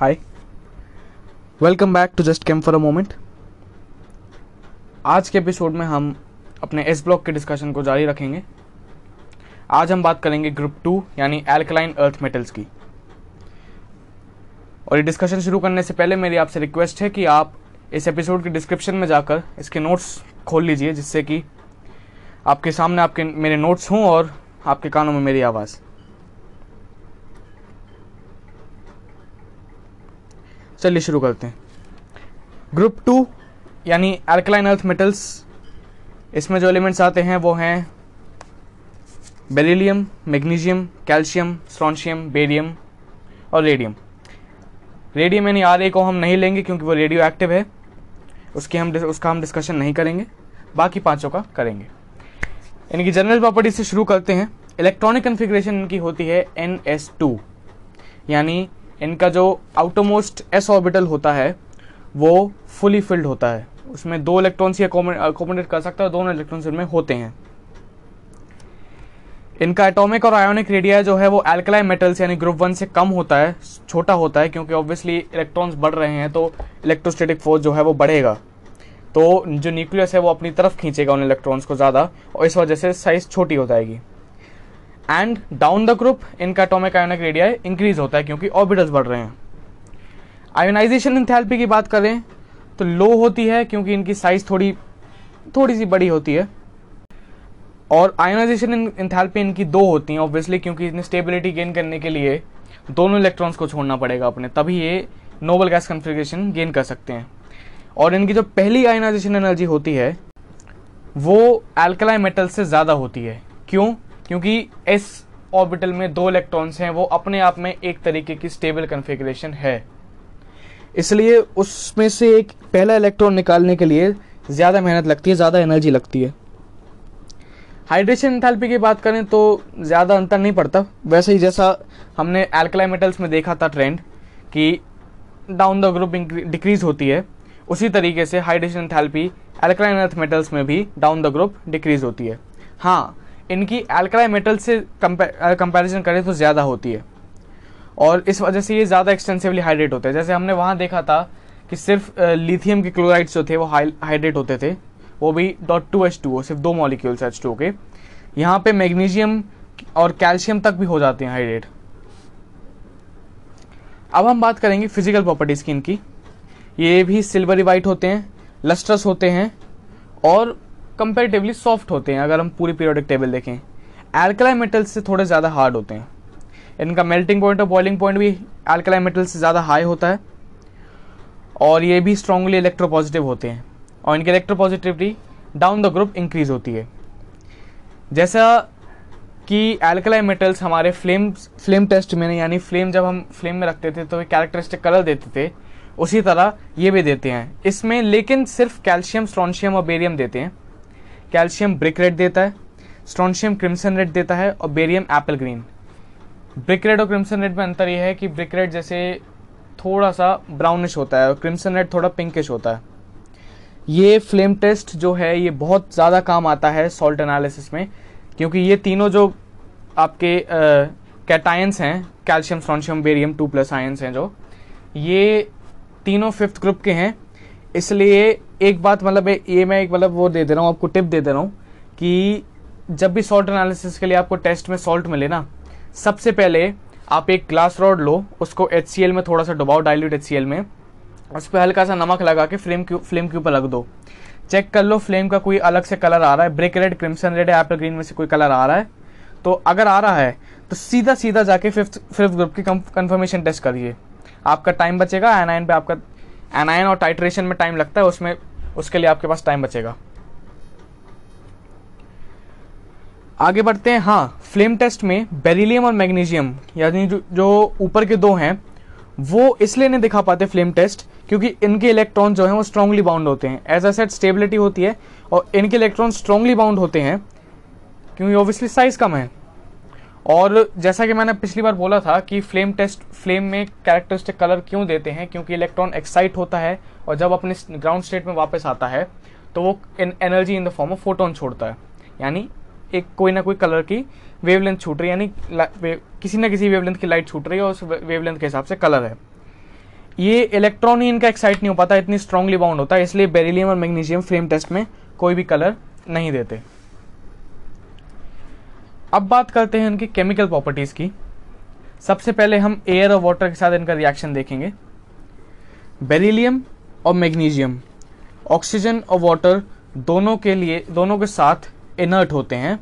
Hi, welcome back to just cam for a moment. आज के episode में हम अपने एस ब्लॉक के डिस्कशन को जारी रखेंगे। आज हम बात करेंगे ग्रुप 2 यानी एल्कलाइन अर्थ मेटल्स की। और ये डिस्कशन शुरू करने से पहले मेरी आपसे रिक्वेस्ट है कि आप इस एपिसोड के डिस्क्रिप्शन में जाकर इसके नोट्स खोल लीजिए, जिससे कि आपके सामने आपके मेरे नोट्स हों और आपके कानों में मेरी आवाज़। चलिए शुरू करते हैं। ग्रुप 2 यानी एल्कलाइन अर्थ मेटल्स, इसमें जो एलिमेंट्स आते हैं वो हैं beryllium, magnesium, calcium, strontium, barium और रेडियम। रेडियम यानी आर ए को हम नहीं लेंगे क्योंकि वो रेडियो एक्टिव है, उसका हम डिस्कशन नहीं करेंगे, बाकी पांचों का करेंगे। इनकी जनरल प्रॉपर्टी से शुरू करते हैं। इलेक्ट्रॉनिक कन्फिग्रेशन इनकी होती है NS2, यानी इनका जो आउटरमोस्ट s ऑर्बिटल होता है वो फुली फिल्ड होता है, उसमें 2 इलेक्ट्रॉन्स ही अकोमोडेट कर सकता है, दोनों इलेक्ट्रॉन्स इनमें होते हैं। इनका एटॉमिक और आयोनिक रेडिया जो है वो एल्कलाइन मेटल्स यानी ग्रुप 1 से कम होता है, छोटा होता है, क्योंकि ऑब्वियसली इलेक्ट्रॉन्स बढ़ रहे हैं तो इलेक्ट्रोस्टैटिक फोर्स जो है वो बढ़ेगा, तो जो न्यूक्लियस है वो अपनी तरफ खींचेगा उन इलेक्ट्रॉन्स को ज़्यादा, और इस वजह से साइज छोटी हो जाएगी। एंड डाउन द ग्रुप इनका एटॉमिक आयोनिक रेडिया इंक्रीज होता है क्योंकि ऑर्बिटल्स बढ़ रहे हैं। आयोनाइजेशन एंथैल्पी की बात करें तो लो होती है क्योंकि इनकी साइज थोड़ी सी बड़ी होती है, और आयोनाइजेशन एंथैल्पी इनकी 2 होती हैं ऑब्वियसली, क्योंकि इन्हें स्टेबिलिटी गेन करने के लिए दोनों इलेक्ट्रॉन्स को छोड़ना पड़ेगा अपने, तभी ये नोबल गैस कॉन्फ़िगरेशन गेन कर सकते हैं। और इनकी जो पहली आयोनाइजेशन एनर्जी होती है वो एल्कलाइन मेटल से ज़्यादा होती है। क्यों? क्योंकि एस ऑर्बिटल में 2 इलेक्ट्रॉन्स हैं, वो अपने आप में एक तरीके की स्टेबल कॉन्फ़िगरेशन है, इसलिए उसमें से एक पहला इलेक्ट्रॉन निकालने के लिए ज़्यादा मेहनत लगती है, ज़्यादा एनर्जी लगती है। हाइड्रेशन एंथैल्पी की बात करें तो ज़्यादा अंतर नहीं पड़ता, वैसे ही जैसा हमने एल्कलाइन मेटल्स में देखा था ट्रेंड कि डाउन द ग्रुप डिक्रीज़ होती है, उसी तरीके से hydration enthalpy alkaline earth metals में भी डाउन द ग्रुप डिक्रीज़ होती है। हाँ, इनकी एल्कलाइन मेटल्स से कंपैरिजन करें तो ज़्यादा होती है, और इस वजह से ये ज़्यादा एक्सटेंसिवली हाइड्रेट होते हैं। जैसे हमने वहाँ देखा था कि सिर्फ लिथियम के क्लोराइड्स जो थे वो हाइड्रेट होते थे, वो भी .2H2O, सिर्फ 2 मॉलिक्यूल्स H2O के। यहाँ पे मैग्नीशियम और कैल्शियम तक भी हो जाते हैं हाइड्रेट। अब हम बात करेंगे फिजिकल प्रॉपर्टीज़ की इनकी। ये भी सिल्वरी वाइट होते हैं, लस्ट्रस होते हैं और कंपैरेटिवली सॉफ्ट होते हैं। अगर हम पूरी पीरियोडिक टेबल देखें, एल्कलाइन मेटल्स से थोड़े ज़्यादा हार्ड होते हैं। इनका मेल्टिंग पॉइंट और बॉइलिंग पॉइंट भी एल्कलाइन मेटल्स से ज़्यादा हाई होता है, और ये भी स्ट्रांगली इलेक्ट्रोपॉजिटिव होते हैं, और इनकी electropositivity down the group increase होती है। जैसा कि एल्कलाइन मेटल्स हमारे फ्लेम टेस्ट में, यानी फ्लेम जब हम फ्लेम में रखते थे तो कैरेक्टरिस्टिक कलर देते थे, उसी तरह ये भी देते हैं इसमें, लेकिन सिर्फ कैल्शियम, स्ट्रॉन्शियम और बेरियम देते हैं। कैल्शियम ब्रिक रेड देता है, स्ट्रॉन्शियम क्रिम्सन रेड देता है और barium apple green. Brick red और क्रिम्सन रेड में अंतर यह है कि ब्रिक रेड जैसे थोड़ा सा ब्राउनिश होता है और क्रिम्सन रेड थोड़ा पिंकिश होता है। ये फ्लेम टेस्ट जो है ये बहुत ज़्यादा काम आता है सॉल्ट एनालिसिस में, क्योंकि ये तीनों जो आपके कैटायंस हैं, कैल्शियम, स्ट्रॉन्शियम, बेरियम 2+ आयंस हैं, जो ये तीनों 5th ग्रुप के हैं। इसलिए एक बात मतलब ये मैं एक मतलब वो दे दे रहा हूँ, आपको टिप दे दे रहा हूँ कि जब भी सॉल्ट एनालिसिस के लिए आपको टेस्ट में सॉल्ट मिले ना, सबसे पहले आप एक ग्लास रॉड लो, उसको HCl में थोड़ा सा डुबाओ, डाइल्यूट HCl में, उस पर हल्का सा नमक लगा के फ्लेम के ऊपर रख दो। चेक कर लो फ्लेम का कोई अलग से कलर आ रहा है, brick red, crimson red, apple green में से कोई कलर आ रहा है तो, अगर आ रहा है तो सीधा जाके फिफ्थ ग्रुप की कंफर्मेशन टेस्ट करिए, आपका टाइम बचेगा। एनायन पे आपका एनायन और टाइट्रेशन में टाइम लगता है, उसमें उसके लिए आपके पास टाइम बचेगा। आगे बढ़ते हैं। हाँ, फ्लेम टेस्ट में बेरिलियम और मैग्नीशियम यानी जो ऊपर के 2 हैं वो इसलिए नहीं दिखा पाते फ्लेम टेस्ट क्योंकि इनके इलेक्ट्रॉन जो हैं वो स्ट्रांगली बाउंड होते हैं। एज अ सेट स्टेबिलिटी होती है और इनके इलेक्ट्रॉन स्ट्रांगली बाउंड होते हैं क्योंकि ऑब्वियसली साइज कम है। और जैसा कि मैंने पिछली बार बोला था कि फ्लेम टेस्ट फ्लेम में कैरेक्टरिस्टिक कलर क्यों देते हैं, क्योंकि इलेक्ट्रॉन एक्साइट होता है और जब अपने ग्राउंड स्टेट में वापस आता है तो वो energy in the form of photon छोड़ता है, यानी एक कोई ना कोई कलर की वेवलेंथ छूट रही है, यानी किसी ना किसी वेवलेंथ की लाइट छूट रही है और उस वेवलेंथ के हिसाब से कलर है। ये इलेक्ट्रॉन ही इनका एक्साइट नहीं हो पाता, इतनी स्ट्रांगली बाउंड होता है, इसलिए बेरिलियम और मैग्नीशियम फ्लेम टेस्ट में कोई भी कलर नहीं देते। अब बात करते हैं इनकी केमिकल प्रॉपर्टीज़ की। सबसे पहले हम एयर और वाटर के साथ इनका रिएक्शन देखेंगे। बेरिलियम और मैग्नीशियम ऑक्सीजन और वाटर दोनों के साथ इनर्ट होते हैं।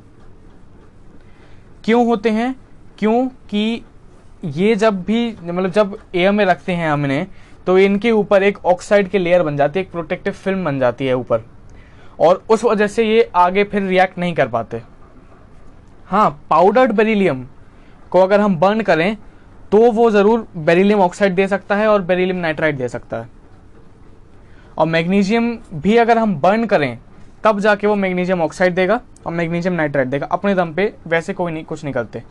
क्यों होते हैं? क्योंकि ये जब भी मतलब जब एयर में रखते हैं हमने तो इनके ऊपर एक ऑक्साइड की लेयर बन जाती है, एक प्रोटेक्टिव फिल्म बन जाती है ऊपर, और उस वजह से ये आगे फिर रिएक्ट नहीं कर पाते। हाँ, पाउडर्ड बेरिलियम को अगर हम बर्न करें तो वो ज़रूर बेरिलियम ऑक्साइड दे सकता है और बेरिलियम नाइट्राइड दे सकता है, और मैग्नीशियम भी अगर हम बर्न करें तब जाके वो मैग्नीशियम ऑक्साइड देगा और मैग्नीशियम नाइट्राइड देगा। अपने दम पे वैसे कोई नहीं कुछ नहीं करते।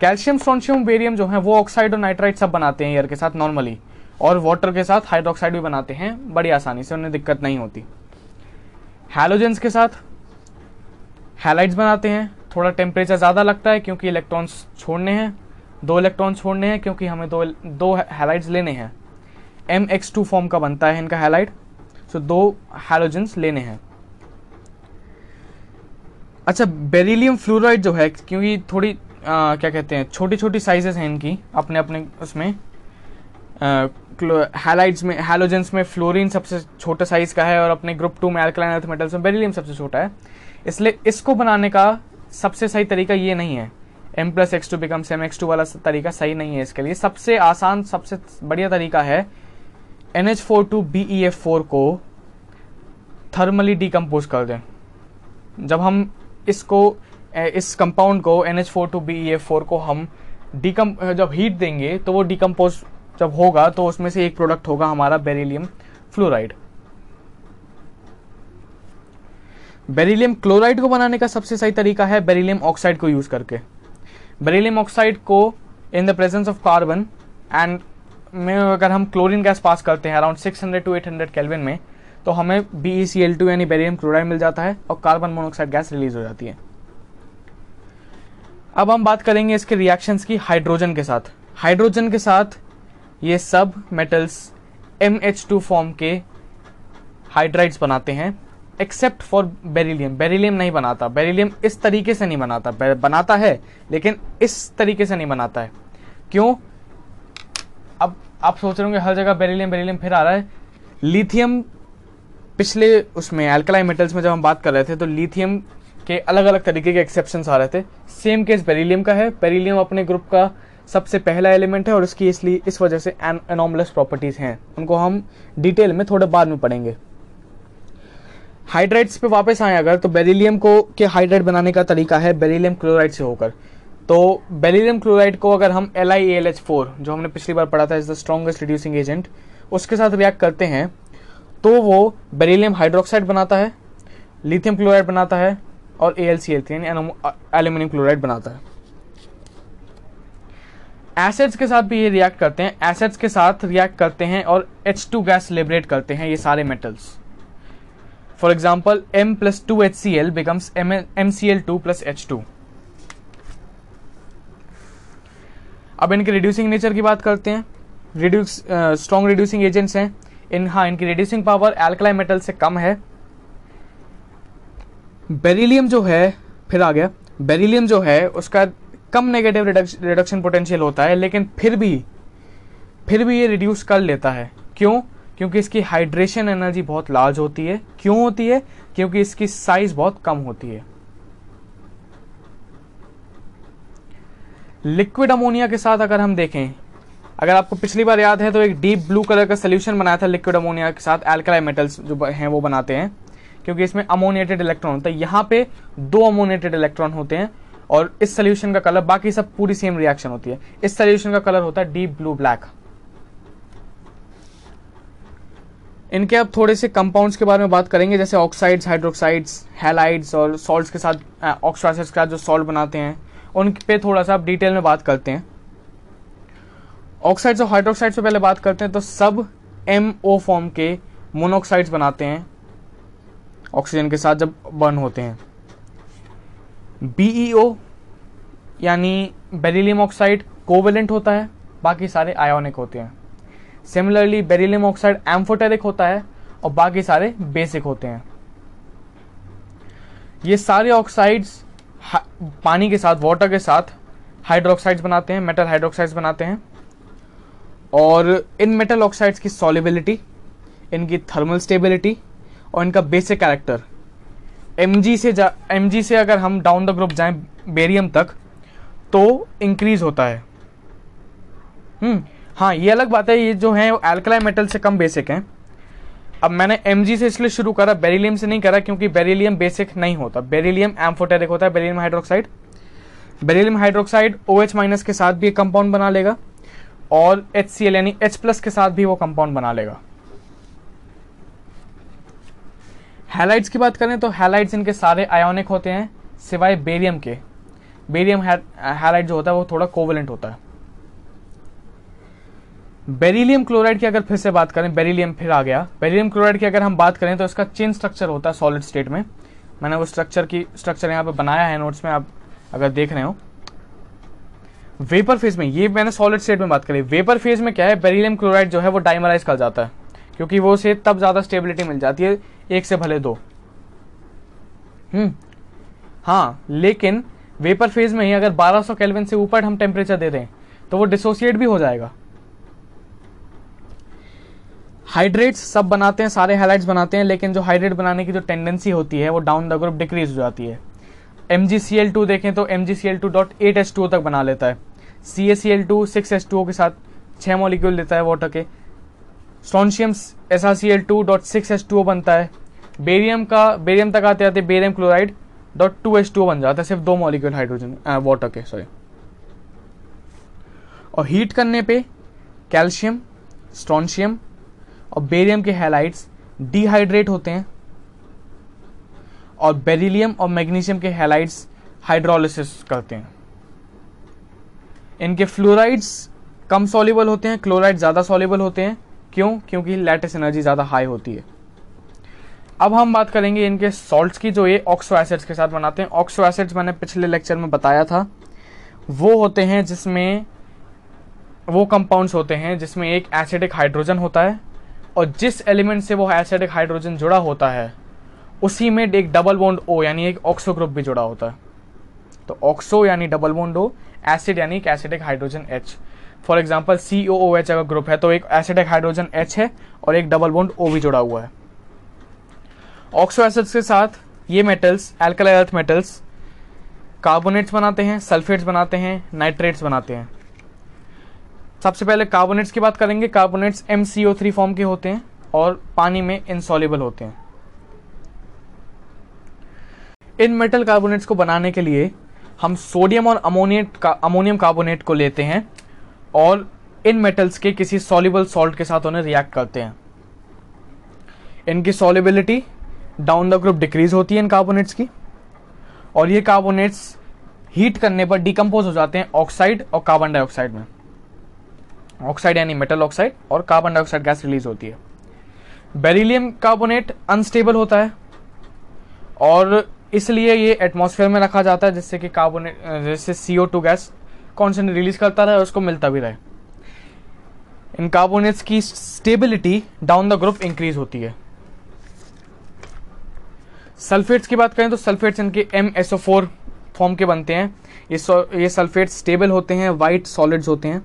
कैल्शियम, स्ट्रोंशियम, बेरियम जो है वो ऑक्साइड और नाइट्राइड सब बनाते हैं एयर के साथ नॉर्मली, और वाटर के साथ हाइड्रोक्साइड भी बनाते हैं बड़ी आसानी से, उन्हें दिक्कत नहीं होती। हैलोजेंस के साथ हैलाइड्स बनाते हैं, थोड़ा टेम्परेचर ज़्यादा लगता है क्योंकि इलेक्ट्रॉन्स छोड़ने हैं, दो इलेक्ट्रॉन छोड़ने हैं क्योंकि हमें दो हैलाइड्स लेने हैं। MX2 फॉर्म का बनता है इनका हैलाइड, तो दो हैलोजेंस लेने हैं। अच्छा, बेरिलियम फ्लोराइड जो है क्योंकि थोड़ी क्या कहते हैं छोटी छोटी साइजेस हैं इनकी अपने अपने उसमें, हैलाइड्स में हैलोजेंस में फ्लोरीन सबसे छोटा साइज का है और अपने ग्रुप 2 में अल्कलाइन अर्थ मेटल्स में बेरिलियम सबसे छोटा है, इसलिए इसको बनाने का सबसे सही तरीका ये नहीं है। M+X2 becomes MX2 वाला तरीका सही नहीं है इसके लिए। सबसे आसान सबसे बढ़िया तरीका है NH4-BeF4 को थर्मली डिकम्पोज कर दें। जब हम इसको इस कंपाउंड को NH4-BeF4 को हम जब हीट देंगे तो वो डिकम्पोज जब होगा तो उसमें से एक प्रोडक्ट होगा हमारा बेरिलियम फ्लोराइड। बेरिलियम क्लोराइड को बनाने का सबसे सही तरीका है बेरिलियम ऑक्साइड को यूज़ करके। बेरिलियम ऑक्साइड को in the presence of carbon and में अगर हम क्लोरीन गैस पास करते हैं अराउंड 600 to 800 केल्विन में, तो हमें BeCl2 यानी बेरिलियम क्लोराइड मिल जाता है और कार्बन मोनोऑक्साइड गैस रिलीज हो जाती है। अब हम बात करेंगे इसके रिएक्शंस की हाइड्रोजन के साथ। हाइड्रोजन के साथ ये सब मेटल्स MH2 फॉर्म के हाइड्राइड्स बनाते हैं, एक्सेप्ट फॉर बेरिलियम। बेरिलियम नहीं बनाता, बेरिलियम इस तरीके से नहीं बनाता, बनाता है लेकिन इस तरीके से नहीं बनाता है। क्यों? अब आप सोच रहे होंगे हर जगह बेरिलियम बेरिलियम फिर आ रहा है। लिथियम पिछले उसमें अल्कलाइन मेटल्स में जब हम बात कर रहे थे तो लिथियम के अलग अलग तरीके के एक्सेप्शंस आ रहे थे। सेम केस बेरिलियम का है। बेरिलियम अपने ग्रुप का सबसे पहला एलिमेंट है और उसकी इसलिए इस वजह से एनोमलस प्रॉपर्टीज़ हैं, उनको हम डिटेल में थोड़ा बाद में पढ़ेंगे। हाइड्राइड्स पे वापस आए अगर तो बेरिलियम को के हाइड्राइड बनाने का तरीका है बेरिलियम क्लोराइड से होकर। तो बेरिलियम क्लोराइड को अगर हम LiAlH4 जो हमने पिछली बार पढ़ा था is the strongest reducing agent, उसके साथ रिएक्ट करते हैं तो वो बेरिलियम हाइड्रोक्साइड बनाता है, लिथियम क्लोराइड बनाता है और AlCl3 यानी एल्यूमिनियम क्लोराइड बनाता है। एसिड्स के साथ भी ये रिएक्ट करते हैं। एसिड्स के साथ रिएक्ट करते हैं और H2 गैस लिबरेट करते हैं ये सारे metals. For example M+2HCl becomes MCl2+H2। अब इनके रिड्यूसिंग नेचर की बात करते हैं। स्ट्रॉन्ग रिड्यूसिंग एजेंट्स हैं इनकी रिड्यूसिंग पावर एल्कलाइन मेटल से कम है। बेरिलियम जो है फिर आ गया, बेरिलियम जो है उसका कम नेगेटिव रिडक्शन पोटेंशियल होता है लेकिन फिर भी ये रिड्यूस कर लेता है। क्यों? क्योंकि इसकी हाइड्रेशन एनर्जी बहुत लार्ज होती है। क्यों होती है? क्योंकि इसकी साइज बहुत कम होती है। लिक्विड अमोनिया के साथ अगर हम देखें, अगर आपको पिछली बार याद है तो एक डीप ब्लू कलर का सोल्यूशन बनाया था लिक्विड अमोनिया के साथ, एल्कलाइन मेटल्स जो हैं वो बनाते हैं क्योंकि इसमें अमोनिएटेड इलेक्ट्रॉन होता है। यहाँ पे दो अमोनिएटेड इलेक्ट्रॉन होते हैं और इस सोल्यूशन का कलर, बाकी सब पूरी सेम रिएक्शन होती है, इस सोल्यूशन का कलर होता है डीप ब्लू ब्लैक। इनके अब थोड़े से कंपाउंड्स के बारे में बात करेंगे जैसे ऑक्साइड्स, हाइड्रोक्साइड्स, हैलाइड्स और सॉल्ट्स के साथ, ऑक्साइड्स के साथ जो सॉल्ट बनाते हैं उन पे थोड़ा सा आप डिटेल में बात करते हैं। ऑक्साइड्स और हाइड्रोक्साइड्स पे पहले बात करते हैं तो सब MO फॉर्म के मोनोऑक्साइड्स बनाते हैं ऑक्सीजन के साथ जब बर्न होते हैं। BeO यानी बेरिलियम ऑक्साइड कोवेलेंट होता है बाकी सारे आयोनिक होते हैं। सिमिलरली बेरिलियम ऑक्साइड एम्फोटेरिक होता है और बाकी सारे बेसिक होते हैं। ये सारे ऑक्साइड्स पानी के साथ, वाटर के साथ हाइड्रोक्साइड्स बनाते हैं, मेटल हाइड्रोक्साइड्स बनाते हैं। और इन मेटल ऑक्साइड्स की सॉलिबिलिटी, इनकी थर्मल स्टेबिलिटी और इनका बेसिक कैरेक्टर, एम जी से अगर हम डाउन द ग्रुप जाएं बेरियम तक तो इंक्रीज होता है। हाँ, ये अलग बात है, ये जो है एल्कलाइन मेटल से कम बेसिक हैं। अब मैंने एम जी से इसलिए शुरू करा, बेरिलियम से नहीं करा, क्योंकि बेरिलियम बेसिक नहीं होता, बेरिलियम एम्फोटेरिक होता है। बेरिलियम हाइड्रोक्साइड, OH माइनस के साथ भी कंपाउंड बना लेगा और HCl यानी H+ के साथ भी वो कंपाउंड बना लेगा। हैलाइड्स की बात करें तो हैलाइड्स इनके सारे आयोनिक होते हैं सिवाय बेरियम के। बेरियम हैलाइड जो होता है वो थोड़ा कोवेलेंट होता है। बेरिलियम क्लोराइड की अगर फिर से बात करें, बेरिलियम फिर आ गया, बेरिलियम क्लोराइड की अगर हम बात करें तो इसका चेन स्ट्रक्चर होता है सॉलिड स्टेट में। मैंने वो स्ट्रक्चर यहाँ पे बनाया है नोट्स में, आप अगर देख रहे हो। वेपर फेज में, ये मैंने सॉलिड स्टेट में बात करी, वेपर फेज में क्या है, बेरिलियम क्लोराइड जो है वो डाइमराइज कर जाता है, क्योंकि वो उसे तब ज़्यादा स्टेबिलिटी मिल जाती है, एक से भले दो। हाँ, लेकिन वेपर फेज में ही अगर 1200 केल्विन से ऊपर हम टेम्परेचर दे रहे हैं तो वो डिसोसिएट भी हो जाएगा। हाइड्रेट्स सब बनाते हैं, सारे हैलाइड्स बनाते हैं, लेकिन जो हाइड्रेट बनाने की जो टेंडेंसी होती है वो डाउन द ग्रुप डिक्रीज हो जाती है। MgCl2 देखें तो MgCl2.8H2O तक बना लेता है। CaCl2 6H2O के साथ 6 मॉलिक्यूल लेता है वाटर के। स्ट्रॉन्शियम SrCl2.6H2O बनता है। बेरियम तक आते आते बेरियम क्लोराइड .2H2O बन जाता है, सिर्फ 2 मॉलिक्यूल हाइड्रोजन वाटर के, सॉरी। और हीट करने पे कैल्शियम, स्ट्रॉन्शियम और बेरियम के हैलाइड्स डिहाइड्रेट होते हैं और बेरिलियम और मैग्नीशियम के हैलाइड्स हाइड्रोलिसिस करते हैं। इनके फ्लोराइड्स कम सॉल्युबल होते हैं, क्लोराइड ज़्यादा सॉल्युबल होते हैं। क्यों? क्योंकि लैटिस एनर्जी ज़्यादा हाई होती है। अब हम बात करेंगे इनके सॉल्ट्स की, जो ये ऑक्सो एसिड्स के साथ बनाते हैं। ऑक्सो एसिड्स मैंने पिछले लेक्चर में बताया था, वो होते हैं जिसमें वो कंपाउंड्स होते हैं जिसमें एक एसिडिक हाइड्रोजन होता है और जिस एलिमेंट से वो एसिडिक हाइड्रोजन जुड़ा होता है उसी में एक डबल बॉन्ड ओ यानी एक ऑक्सो ग्रुप भी जुड़ा होता है। तो ऑक्सो यानी डबल बॉन्ड ओ, एसिड यानी एक acidic hydrogen H। For example COOH अगर ग्रुप है तो एक एसिडिक हाइड्रोजन H है और एक डबल बॉन्ड O भी जुड़ा हुआ है। ऑक्सो एसिड्स के साथ ये metals, alkaline earth metals, carbonates बनाते हैं, सल्फेट्स बनाते हैं, नाइट्रेट्स बनाते हैं। सबसे पहले कार्बोनेट्स की बात करेंगे। कार्बोनेट्स MCO3 फॉर्म के होते हैं और पानी में इनसॉल्युबल होते हैं। इन मेटल कार्बोनेट्स को बनाने के लिए हम सोडियम और अमोनियम कार्बोनेट को लेते हैं और इन मेटल्स के किसी सॉल्युबल सॉल्ट के साथ उन्हें रिएक्ट करते हैं। इनकी solubility down the group decrease होती है इन कार्बोनेट्स की, और ये कार्बोनेट्स हीट करने पर डिकम्पोज हो जाते हैं ऑक्साइड और कार्बन डाइऑक्साइड में। ऑक्साइड यानी मेटल ऑक्साइड और कार्बन डाइऑक्साइड गैस रिलीज होती है। बेरिलियम कार्बोनेट अनस्टेबल होता है और इसलिए ये एटमॉस्फेयर में रखा जाता है, जिससे कि जैसे CO2 गैस कॉन्स्टेंट रिलीज करता रहे और उसको मिलता भी रहे। इन कार्बोनेट्स की stability down the group increase होती है। सल्फेट्स की बात करें तो सल्फेट्स इनके MSO4 फॉर्म के बनते हैं। ये सल्फेट्स स्टेबल होते हैं, वाइट सॉलिड्स होते हैं।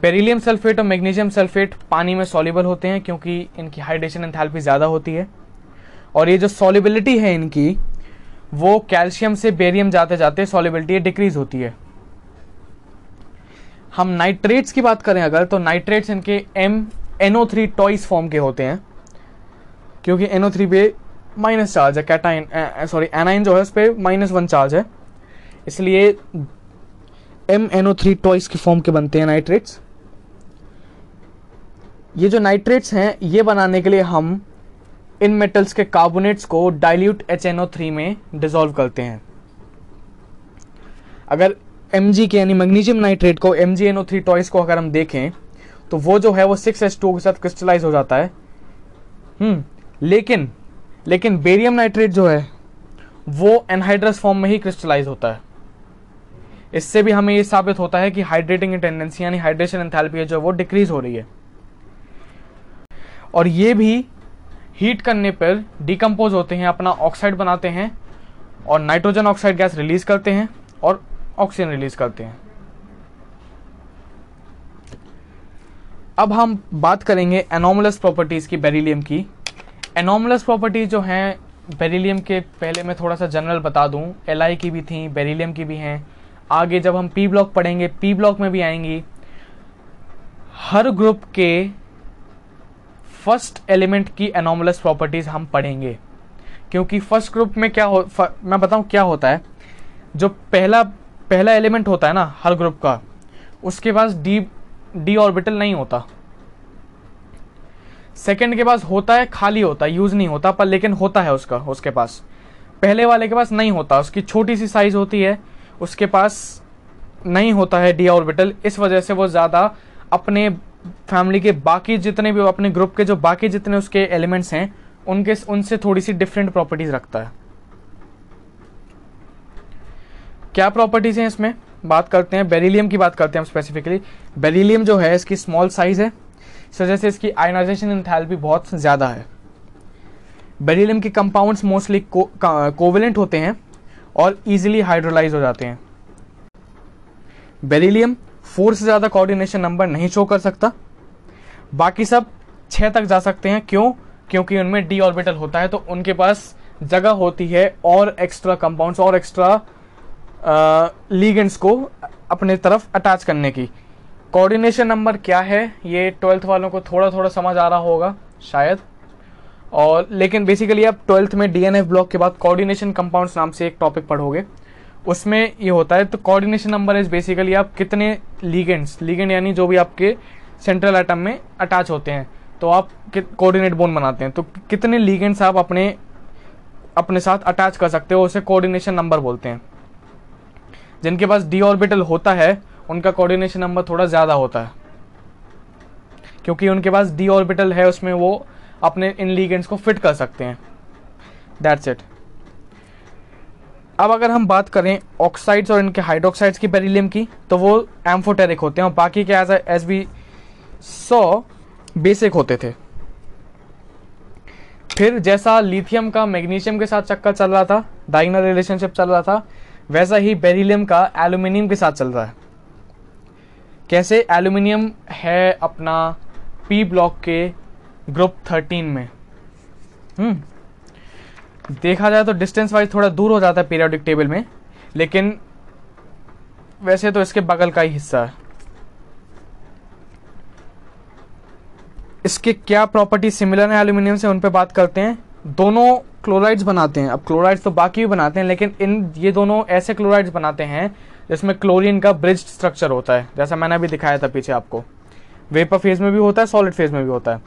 बेरिलियम सल्फेट और मैग्नीशियम सल्फेट पानी में सॉल्युबल होते हैं क्योंकि इनकी हाइड्रेशन एंथैल्पी ज़्यादा होती है। और ये जो सॉल्युबिलिटी है इनकी, वो कैल्शियम से बेरियम जाते जाते सॉल्युबिलिटी डिक्रीज होती है। हम नाइट्रेट्स की बात करें अगर, तो नाइट्रेट्स इनके NO3 टॉइस फॉर्म के होते हैं, क्योंकि NO3 पे माइनस चार्ज है, एनाइन जो है उस पर -1 चार्ज है, इसलिए MnO3 टॉइस के फॉर्म के बनते हैं नाइट्रेट्स। ये जो नाइट्रेट्स हैं, ये बनाने के लिए हम इन मेटल्स के कार्बोनेट्स को डाइल्यूट HNO3 में डिसॉल्व करते हैं। अगर Mg के यानी मैग्नीशियम नाइट्रेट को, MgNO3 टॉइस को अगर हम देखें तो वो जो है वो 6H2O के साथ क्रिस्टलाइज हो जाता है। लेकिन बेरियम नाइट्रेट जो है वो एनहाइड्रस फॉर्म में ही क्रिस्टलाइज होता है। इससे भी हमें ये साबित होता है कि हाइड्रेटिंग इंटेंडेंसी यानी हाइड्रेशन एंथैल्पी जो है वो डिक्रीज हो रही है, और ये भी हीट करने पर डिकम्पोज होते हैं, अपना ऑक्साइड बनाते हैं और नाइट्रोजन ऑक्साइड गैस रिलीज करते हैं और ऑक्सीजन रिलीज करते हैं। अब हम बात करेंगे एनोमलस प्रॉपर्टीज़ की बेरिलियम की। एनोमलस प्रॉपर्टीज़ जो हैं बेरिलियम के, पहले मैं थोड़ा सा जनरल बता दूं, एलआई की भी थी, बेरिलियम की भी हैं, आगे जब हम पी ब्लॉक पढ़ेंगे पी ब्लॉक में भी आएंगी। हर ग्रुप के फर्स्ट एलिमेंट की एनोमलस प्रॉपर्टीज़ हम पढ़ेंगे, क्योंकि फर्स्ट ग्रुप में मैं बताऊं क्या होता है। जो पहला एलिमेंट होता है ना हर ग्रुप का, उसके पास डी ऑर्बिटल नहीं होता, सेकंड के पास होता है, खाली होता है, यूज़ नहीं होता, पर लेकिन होता है उसका, उसके पास। पहले वाले के पास नहीं होता, उसकी छोटी सी साइज़ होती है, उसके पास नहीं होता है डी ऑर्बिटल, इस वजह से वो ज़्यादा अपने फैमिली के बाकी जितने भी, अपने ग्रुप के जो बाकी जितने उसके एलिमेंट्स हैं उनके, उनसे थोड़ी सी डिफरेंट प्रॉपर्टीज रखता है। क्या प्रॉपर्टीज हैं इसमें बात करते हैं, बेरिलियम की बात करते हैं हम स्पेसिफिकली। बेरिलियम जो है इसकी स्मॉल साइज है, इस वजह से इसकी आयनाइजेशन एंथैल्पी बहुत ज़्यादा है। बेरिलियम के कंपाउंड्स मोस्टली कोवेलेंट होते हैं और ईजिली हाइड्रोलाइज हो जाते हैं। बेरिलियम 4 से ज़्यादा कोऑर्डिनेशन नंबर नहीं शो कर सकता, बाकी सब 6 तक जा सकते हैं। क्यों? क्योंकि उनमें डी ऑर्बिटल होता है, तो उनके पास जगह होती है और एक्स्ट्रा कंपाउंड्स और एक्स्ट्रा लिगेंड्स को अपने तरफ अटैच करने की। कोऑर्डिनेशन नंबर क्या है ये 12th वालों को थोड़ा थोड़ा समझ आ रहा होगा शायद, और लेकिन बेसिकली आप 12th में DNF ब्लॉक के बाद कोऑर्डिनेशन कंपाउंड्स नाम से एक टॉपिक पढ़ोगे, उसमें ये होता है। तो कोऑर्डिनेशन नंबर इज बेसिकली आप कितने लिगेंड यानी जो भी आपके सेंट्रल एटम में अटैच होते हैं, तो आप कोऑर्डिनेट बॉन्ड बनाते हैं, तो कितने लिगेंड्स आप अपने साथ अटैच कर सकते हो, उसे कोऑर्डिनेशन नंबर बोलते हैं। जिनके पास डी ऑर्बिटल होता है उनका कोऑर्डिनेशन नंबर थोड़ा ज़्यादा होता है, क्योंकि उनके पास डी ऑर्बिटल है, उसमें वो अपने इन लिगेंड्स को फिट कर सकते हैं। That's it. अब अगर हम बात करें ऑक्साइड्स और इनके हाइड्रोक्साइड्स की बेरिलियम की, तो वो एम्फोटेरिक होते हैं और बाकी के एज वी सो बेसिक होते थे। फिर जैसा लिथियम का मैग्नीशियम के साथ चक्कर चल रहा था, डायगोनल रिलेशनशिप चल रहा था, वैसा ही बेरिलियम का एल्यूमिनियम के साथ चल रहा है। कैसे? एल्यूमिनियम है अपना पी ब्लॉक के ग्रुप 13 में। देखा जाए तो डिस्टेंस वाइज थोड़ा दूर हो जाता है पीरियोडिक टेबल में, लेकिन वैसे तो इसके बगल का ही हिस्सा है। इसके क्या प्रॉपर्टी सिमिलर है एल्यूमिनियम से, उन पे बात करते हैं। दोनों क्लोराइड्स बनाते हैं, अब क्लोराइड्स तो बाकी भी बनाते हैं, लेकिन ये दोनों ऐसे क्लोराइड्स बनाते हैं जिसमें क्लोरीन का ब्रिज्ड स्ट्रक्चर होता है, जैसा मैंने अभी दिखाया था पीछे आपको। वेपर फेज में भी होता है, सॉलिड फेज में भी होता है,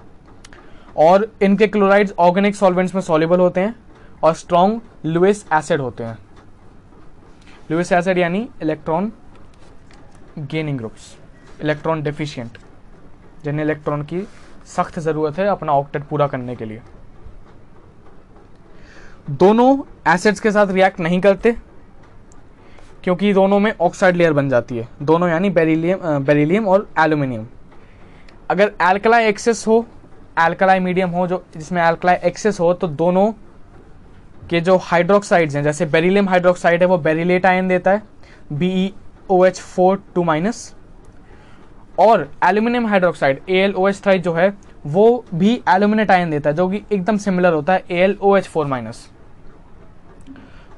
और इनके क्लोराइड्स ऑर्गेनिक सॉल्वेंट्स में सॉल्युबल होते हैं और स्ट्रॉन्ग लुइस एसिड होते हैं। लुइस एसिड यानी electron gaining groups, electron deficient, जिन्हें इलेक्ट्रॉन की सख्त ज़रूरत है अपना ऑक्टेट पूरा करने के लिए। दोनों एसिड्स के साथ रिएक्ट नहीं करते, क्योंकि दोनों में ऑक्साइड लेयर बन जाती है, दोनों यानी बेरिलियम और एल्यूमिनियम। अगर एल्कलाई एक्सेस हो, एल्कलाई मीडियम हो जो जिसमें एल्कलाई एक्सेस हो, तो दोनों के जो हाइड्रोक्साइड्स हैं, जैसे बेरिलियम हाइड्रोक्साइड है वो बेरिलेट आयन देता है BeOH4-, और एल्यूमिनियम हाइड्रोक्साइड AlOH3 जो है वो भी एल्यूमिनेट आयन देता है, जो कि एकदम सिमिलर होता है AlOH4-।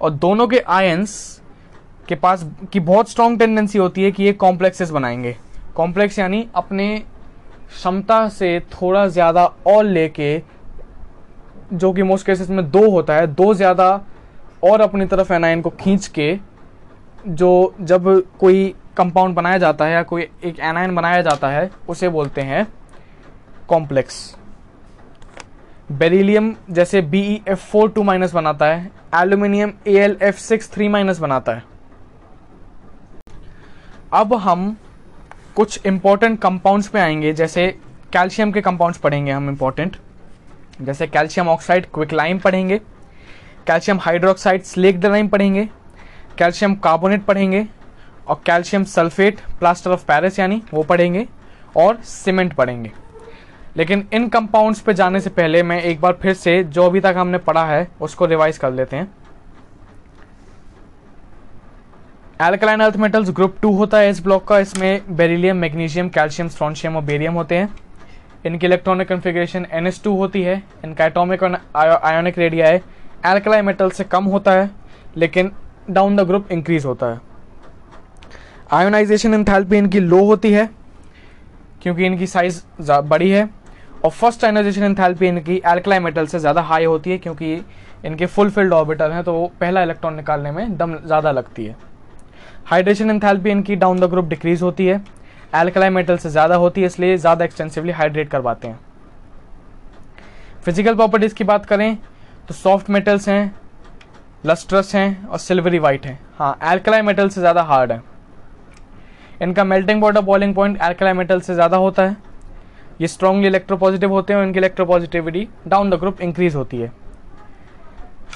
और दोनों के आयंस के पास की बहुत स्ट्रॉन्ग टेंडेंसी होती है कि ये कॉम्प्लेक्सेस बनाएंगे। कॉम्प्लेक्स यानी अपने क्षमता से थोड़ा ज़्यादा और लेके, जो कि मोस्ट केसेस में 2 होता है, 2 ज़्यादा और अपनी तरफ एनायन को खींच के, जो जब कोई कंपाउंड बनाया जाता है या कोई एक एनायन बनाया जाता है उसे बोलते हैं कॉम्प्लेक्स। बेरिलियम जैसे BeF4-- बनाता है, एल्यूमिनियम AlF6-3- बनाता है। अब हम कुछ इम्पोर्टेंट कंपाउंड्स पे आएंगे, जैसे कैल्शियम के कंपाउंड्स पढ़ेंगे हम इम्पोर्टेंट, जैसे कैल्शियम ऑक्साइड क्विकलाइम पढ़ेंगे, कैल्शियम हाइड्रोक्साइड स्लेगडराइम पढ़ेंगे, कैल्शियम कार्बोनेट पढ़ेंगे, और calcium sulphate, plaster of Paris यानी वो पढ़ेंगे, और सीमेंट पढ़ेंगे। लेकिन इन कंपाउंड्स पे जाने से पहले मैं एक बार फिर से जो अभी तक हमने पढ़ा है उसको रिवाइज कर लेते हैं। एल्कलाइन अर्थ मेटल्स ग्रुप 2 होता है इस ब्लॉक का। इसमें बेरिलियम, मैग्नीशियम, कैल्शियम, स्ट्रॉन्शियम और बेरियम होते हैं। इनकी इलेक्ट्रॉनिक कॉन्फ़िगरेशन NH2 होती है। इनका एटॉमिक और आयोनिक रेडिया है एल्कलाइन मेटल से कम होता है, लेकिन डाउन द ग्रुप इंक्रीज होता है। आयोनाइजेशन एंथैल्पी इनकी लो होती है क्योंकि इनकी साइज बड़ी है, और फर्स्ट आयोनाइजेशन एंथैल्पी इनकी एल्कलाइन मेटल से ज़्यादा हाई होती है क्योंकि इनके फुल फिल्ड ऑर्बिटल हैं, तो पहला इलेक्ट्रॉन निकालने में दम ज़्यादा लगती है। हाइड्रेशन एंथैल्पी इनकी डाउन द ग्रुप डिक्रीज होती है, एल्कलाइन मेटल से ज़्यादा होती है, इसलिए ज़्यादा एक्सटेंसिवली हाइड्रेट करवाते हैं। फिजिकल प्रॉपर्टीज़ की बात करें तो सॉफ्ट मेटल्स हैं, लस्ट्रस हैं और सिल्वरी वाइट हैं। हाँ, एल्कलाइन मेटल से ज़्यादा हार्ड है। इनका मेल्टिंग पॉइंट और बॉइलिंग पॉइंट एल्कलाइन मेटल से ज़्यादा होता है। ये स्ट्रांगली इलेक्ट्रोपॉजिटिव होते हैं और इनकी electropositivity down the group increase होती है।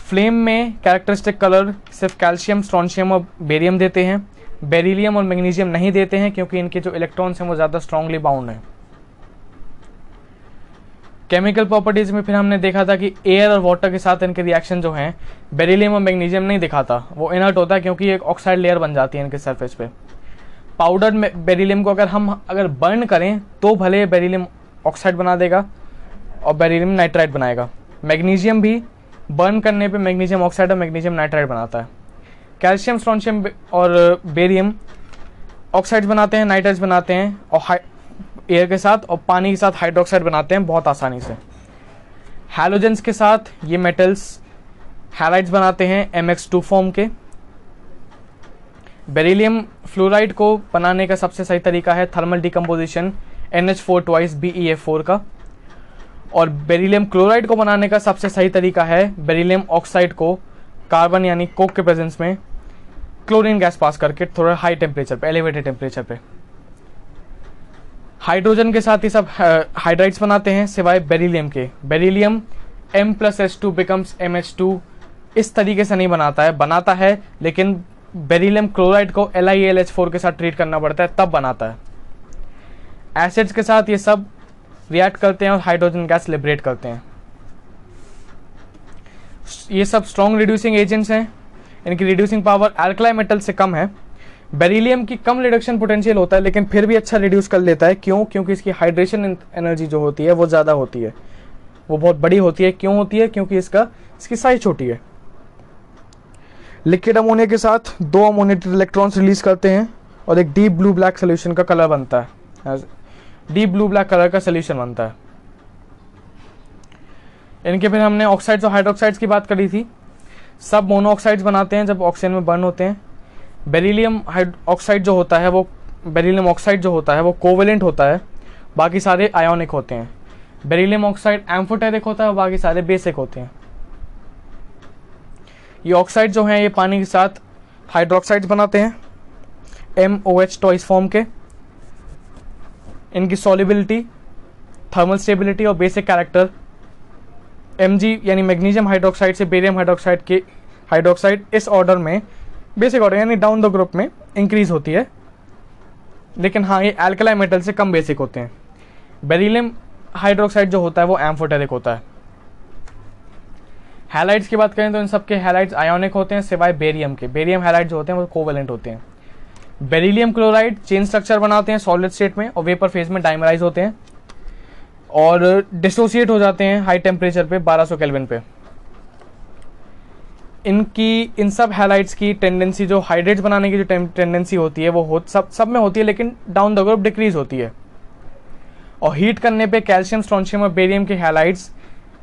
फ्लेम में कैरेक्टरिस्टिक कलर सिर्फ कैल्शियम, स्ट्रॉन्शियम और बेरियम देते हैं। बेरिलियम और मैग्नीशियम नहीं देते हैं क्योंकि इनके जो इलेक्ट्रॉन्स हैं वो ज़्यादा स्ट्रांगली बाउंड हैं। केमिकल प्रॉपर्टीज़ में फिर हमने देखा था कि एयर और वाटर के साथ इनके रिएक्शन जो हैं, बेरिलियम और मैग्नीशियम नहीं दिखाता, वो इनर्ट होता है क्योंकि एक ऑक्साइड लेयर बन जाती है इनके सर्फेस पे। पाउडर बेरिलियम को अगर बर्न करें तो भले बेरिलियम ऑक्साइड बना देगा और बेरिलियम नाइट्राइड बनाएगा। मैग्नीशियम भी बर्न करने पे मैग्नीशियम ऑक्साइड और मैग्नीशियम नाइट्राइड बनाता है। कैल्शियम, स्ट्रॉन्शियम और बेरियम ऑक्साइड्स बनाते हैं, नाइट्राइड्स बनाते हैं, और एयर के साथ और पानी के साथ हाइड्रोक्साइड बनाते हैं बहुत आसानी से। हैलोजेंस के साथ ये मेटल्स हैलाइड्स बनाते हैं MX2 फॉर्म के। बेरिलियम फ्लोराइड को बनाने का सबसे सही तरीका है थर्मल डिकम्पोजिशन NH4 × BeF4 का, और बेरिलियम क्लोराइड को बनाने का सबसे सही तरीका है बेरिलियम ऑक्साइड को कार्बन यानी कोक के प्रेजेंस में क्लोरीन गैस पास करके थोड़ा हाई टेम्परेचर पे, एलिवेटेड टेम्परेचर पे। हाइड्रोजन के साथ ही सब हाइड्राइड्स बनाते हैं सिवाय बेरिलियम के। बेरिलियम M+H2 बिकम्स MH2 इस तरीके से नहीं बनाता है, बनाता है लेकिन बेरिलियम क्लोराइड को LiAlH4 के साथ ट्रीट करना पड़ता है तब बनाता है। एसिड्स के साथ ये सब रिएक्ट करते हैं और हाइड्रोजन गैस लिबरेट करते हैं। ये सब स्ट्रॉन्ग रिड्यूसिंग एजेंट्स हैं। इनकी रिड्यूसिंग पावर एल्कलाइन मेटल से कम है। बेरिलियम की कम रिडक्शन पोटेंशियल होता है लेकिन फिर भी अच्छा रिड्यूस कर लेता है। क्यों? क्योंकि इसकी हाइड्रेशन एनर्जी जो होती है वो ज़्यादा होती है, वो बहुत बड़ी होती है। क्यों होती है? क्योंकि इसकी साइज छोटी है। लिक्विड अमोनिया के साथ 2 अमोनिएटेड इलेक्ट्रॉन्स रिलीज करते हैं और एक डीप ब्लू ब्लैक सोल्यूशन का कलर बनता है, डीप ब्लू ब्लैक कलर का सोल्यूशन बनता है। इनके फिर हमने ऑक्साइड्स और हाइड्रोक्साइड्स की बात करी थी। सब मोनोऑक्साइड्स बनाते हैं जब ऑक्सीजन में बर्न होते हैं। बेरिलियम ऑक्साइड जो होता है वो कोवेलेंट होता है, बाकी सारे आयोनिक होते हैं। बेरिलियम ऑक्साइड एम्फोटेरिक होता है, बाकी सारे बेसिक होते हैं। ये ऑक्साइड जो हैं ये पानी के साथ हाइड्रोक्साइड्स बनाते हैं MOH फॉर्म के। इनकी सॉल्युबिलिटी, थर्मल स्टेबिलिटी और बेसिक कैरेक्टर Mg यानी मैग्नीशियम हाइड्रोक्साइड से बेरियम हाइड्रोक्साइड के हाइड्रोक्साइड इस ऑर्डर में, बेसिक ऑर्डर यानी डाउन द ग्रुप में इंक्रीज होती है। लेकिन हाँ, ये एल्कलाइन मेटल से कम बेसिक होते हैं। बेरिलियम हाइड्रोक्साइड जो होता है वो एम्फोटेरिक होता है। हैलाइड्स की बात करें तो इन सबके हैलाइड्स आयोनिक होते हैं सिवाय बेरियम के। बेरियम हैलाइड जो होते हैं वो कोवेलेंट होते हैं। बेरिलियम क्लोराइड चेन स्ट्रक्चर बनाते हैं सॉलिड स्टेट में और वेपर फेज में डाइमराइज होते हैं और डिसोसिएट हो जाते हैं हाई टेम्परेचर पे 1200 केल्विन पे। इन सब हैलाइड्स की टेंडेंसी जो हाइड्रेट्स बनाने की जो टेंडेंसी होती है वो सब में होती है, लेकिन डाउन द ग्रुप डिक्रीज होती है। और हीट करने पर कैल्शियम, स्ट्रॉन्शियम और बेरियम के हैलाइड्स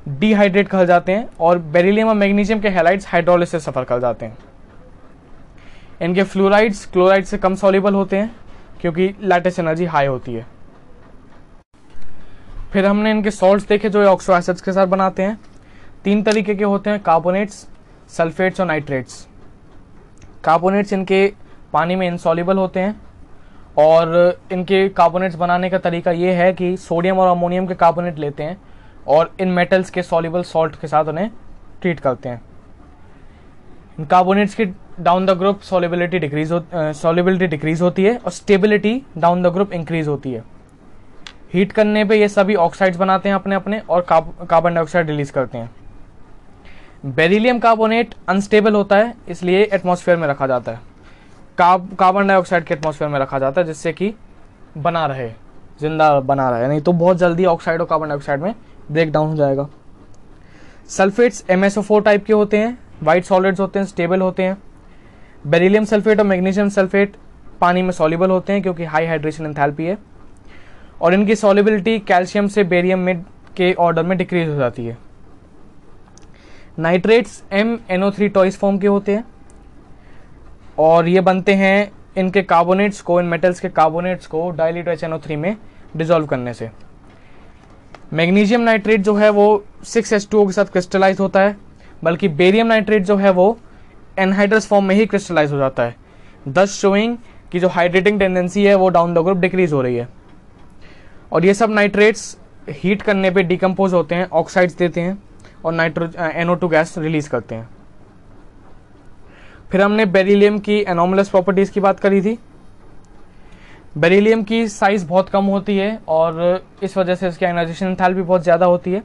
डिहाइड्रेट कर जाते हैं और बेरिलियम और मैग्नीशियम के हैलाइड्स हाइड्रोलिसिस सफ़र कर जाते हैं। इनके फ्लोराइड्स क्लोराइड से कम सॉल्युबल होते हैं क्योंकि लैटिस एनर्जी हाई होती है। फिर हमने इनके सॉल्ट्स देखे जो ऑक्सो एसिड्स के साथ बनाते हैं। 3 तरीके के होते हैं, कार्बोनेट्स, सल्फेट्स और नाइट्रेट्स। कार्बोनेट्स इनके पानी में इनसॉल्युबल होते हैं और इनके कार्बोनेट्स बनाने का तरीका ये है कि सोडियम और अमोनियम के कार्बोनेट लेते हैं और इन मेटल्स के सॉल्युबल सॉल्ट के साथ उन्हें ट्रीट करते हैं। इन कार्बोनेट्स की down the group solubility decrease होती है और stability down the group increase होती है। हीट करने पे ये सभी ऑक्साइड्स बनाते हैं अपने अपने और कार्बन डाइऑक्साइड रिलीज करते हैं। बेरिलियम कार्बोनेट अनस्टेबल होता है इसलिए एटमॉस्फेयर में रखा जाता है, कार्बन डाइऑक्साइड के एटमॉस्फेयर में रखा जाता है जिससे कि बना रहे, जिंदा बना रहे, नहीं तो बहुत जल्दी ऑक्साइड और कार्बन डाइऑक्साइड में ब्रेक डाउन हो जाएगा। सल्फेट्स MSO4 टाइप के होते हैं, वाइट सॉलिड्स होते हैं, स्टेबल होते हैं। बेरिलियम सल्फेट और मैग्नीशियम सल्फेट पानी में सॉल्युबल होते हैं क्योंकि हाई हाइड्रेशन एंथैल्पी है और इनकी सॉल्युबिलिटी कैल्शियम से बेरियम में के ऑर्डर में डिक्रीज हो जाती है। नाइट्रेट्स MnO3 टॉइस फॉर्म के होते हैं और ये बनते हैं इनके कार्बोनेट्स को, इन मेटल्स के कार्बोनेट्स को डाइल्यूट HNO3 में डिसॉल्व करने से। मैग्नीशियम नाइट्रेट जो है वो 6H2O के साथ क्रिस्टलाइज होता है, बल्कि बेरियम नाइट्रेट जो है वो एनहाइड्रस फॉर्म में ही क्रिस्टलाइज हो जाता है, दस शोइंग कि जो हाइड्रेटिंग टेंडेंसी है वो डाउन द ग्रुप डिक्रीज हो रही है। और ये सब नाइट्रेट्स हीट करने पे डिकम्पोज होते हैं, ऑक्साइड्स देते हैं और NO2 गैस रिलीज करते हैं। फिर हमने बेरिलियम की एनोमलस प्रॉपर्टीज़ की बात करी थी। बेरिलियम की साइज़ बहुत कम होती है और इस वजह से इसकी आयनाइजेशन एंथैल्पी बहुत ज़्यादा होती है।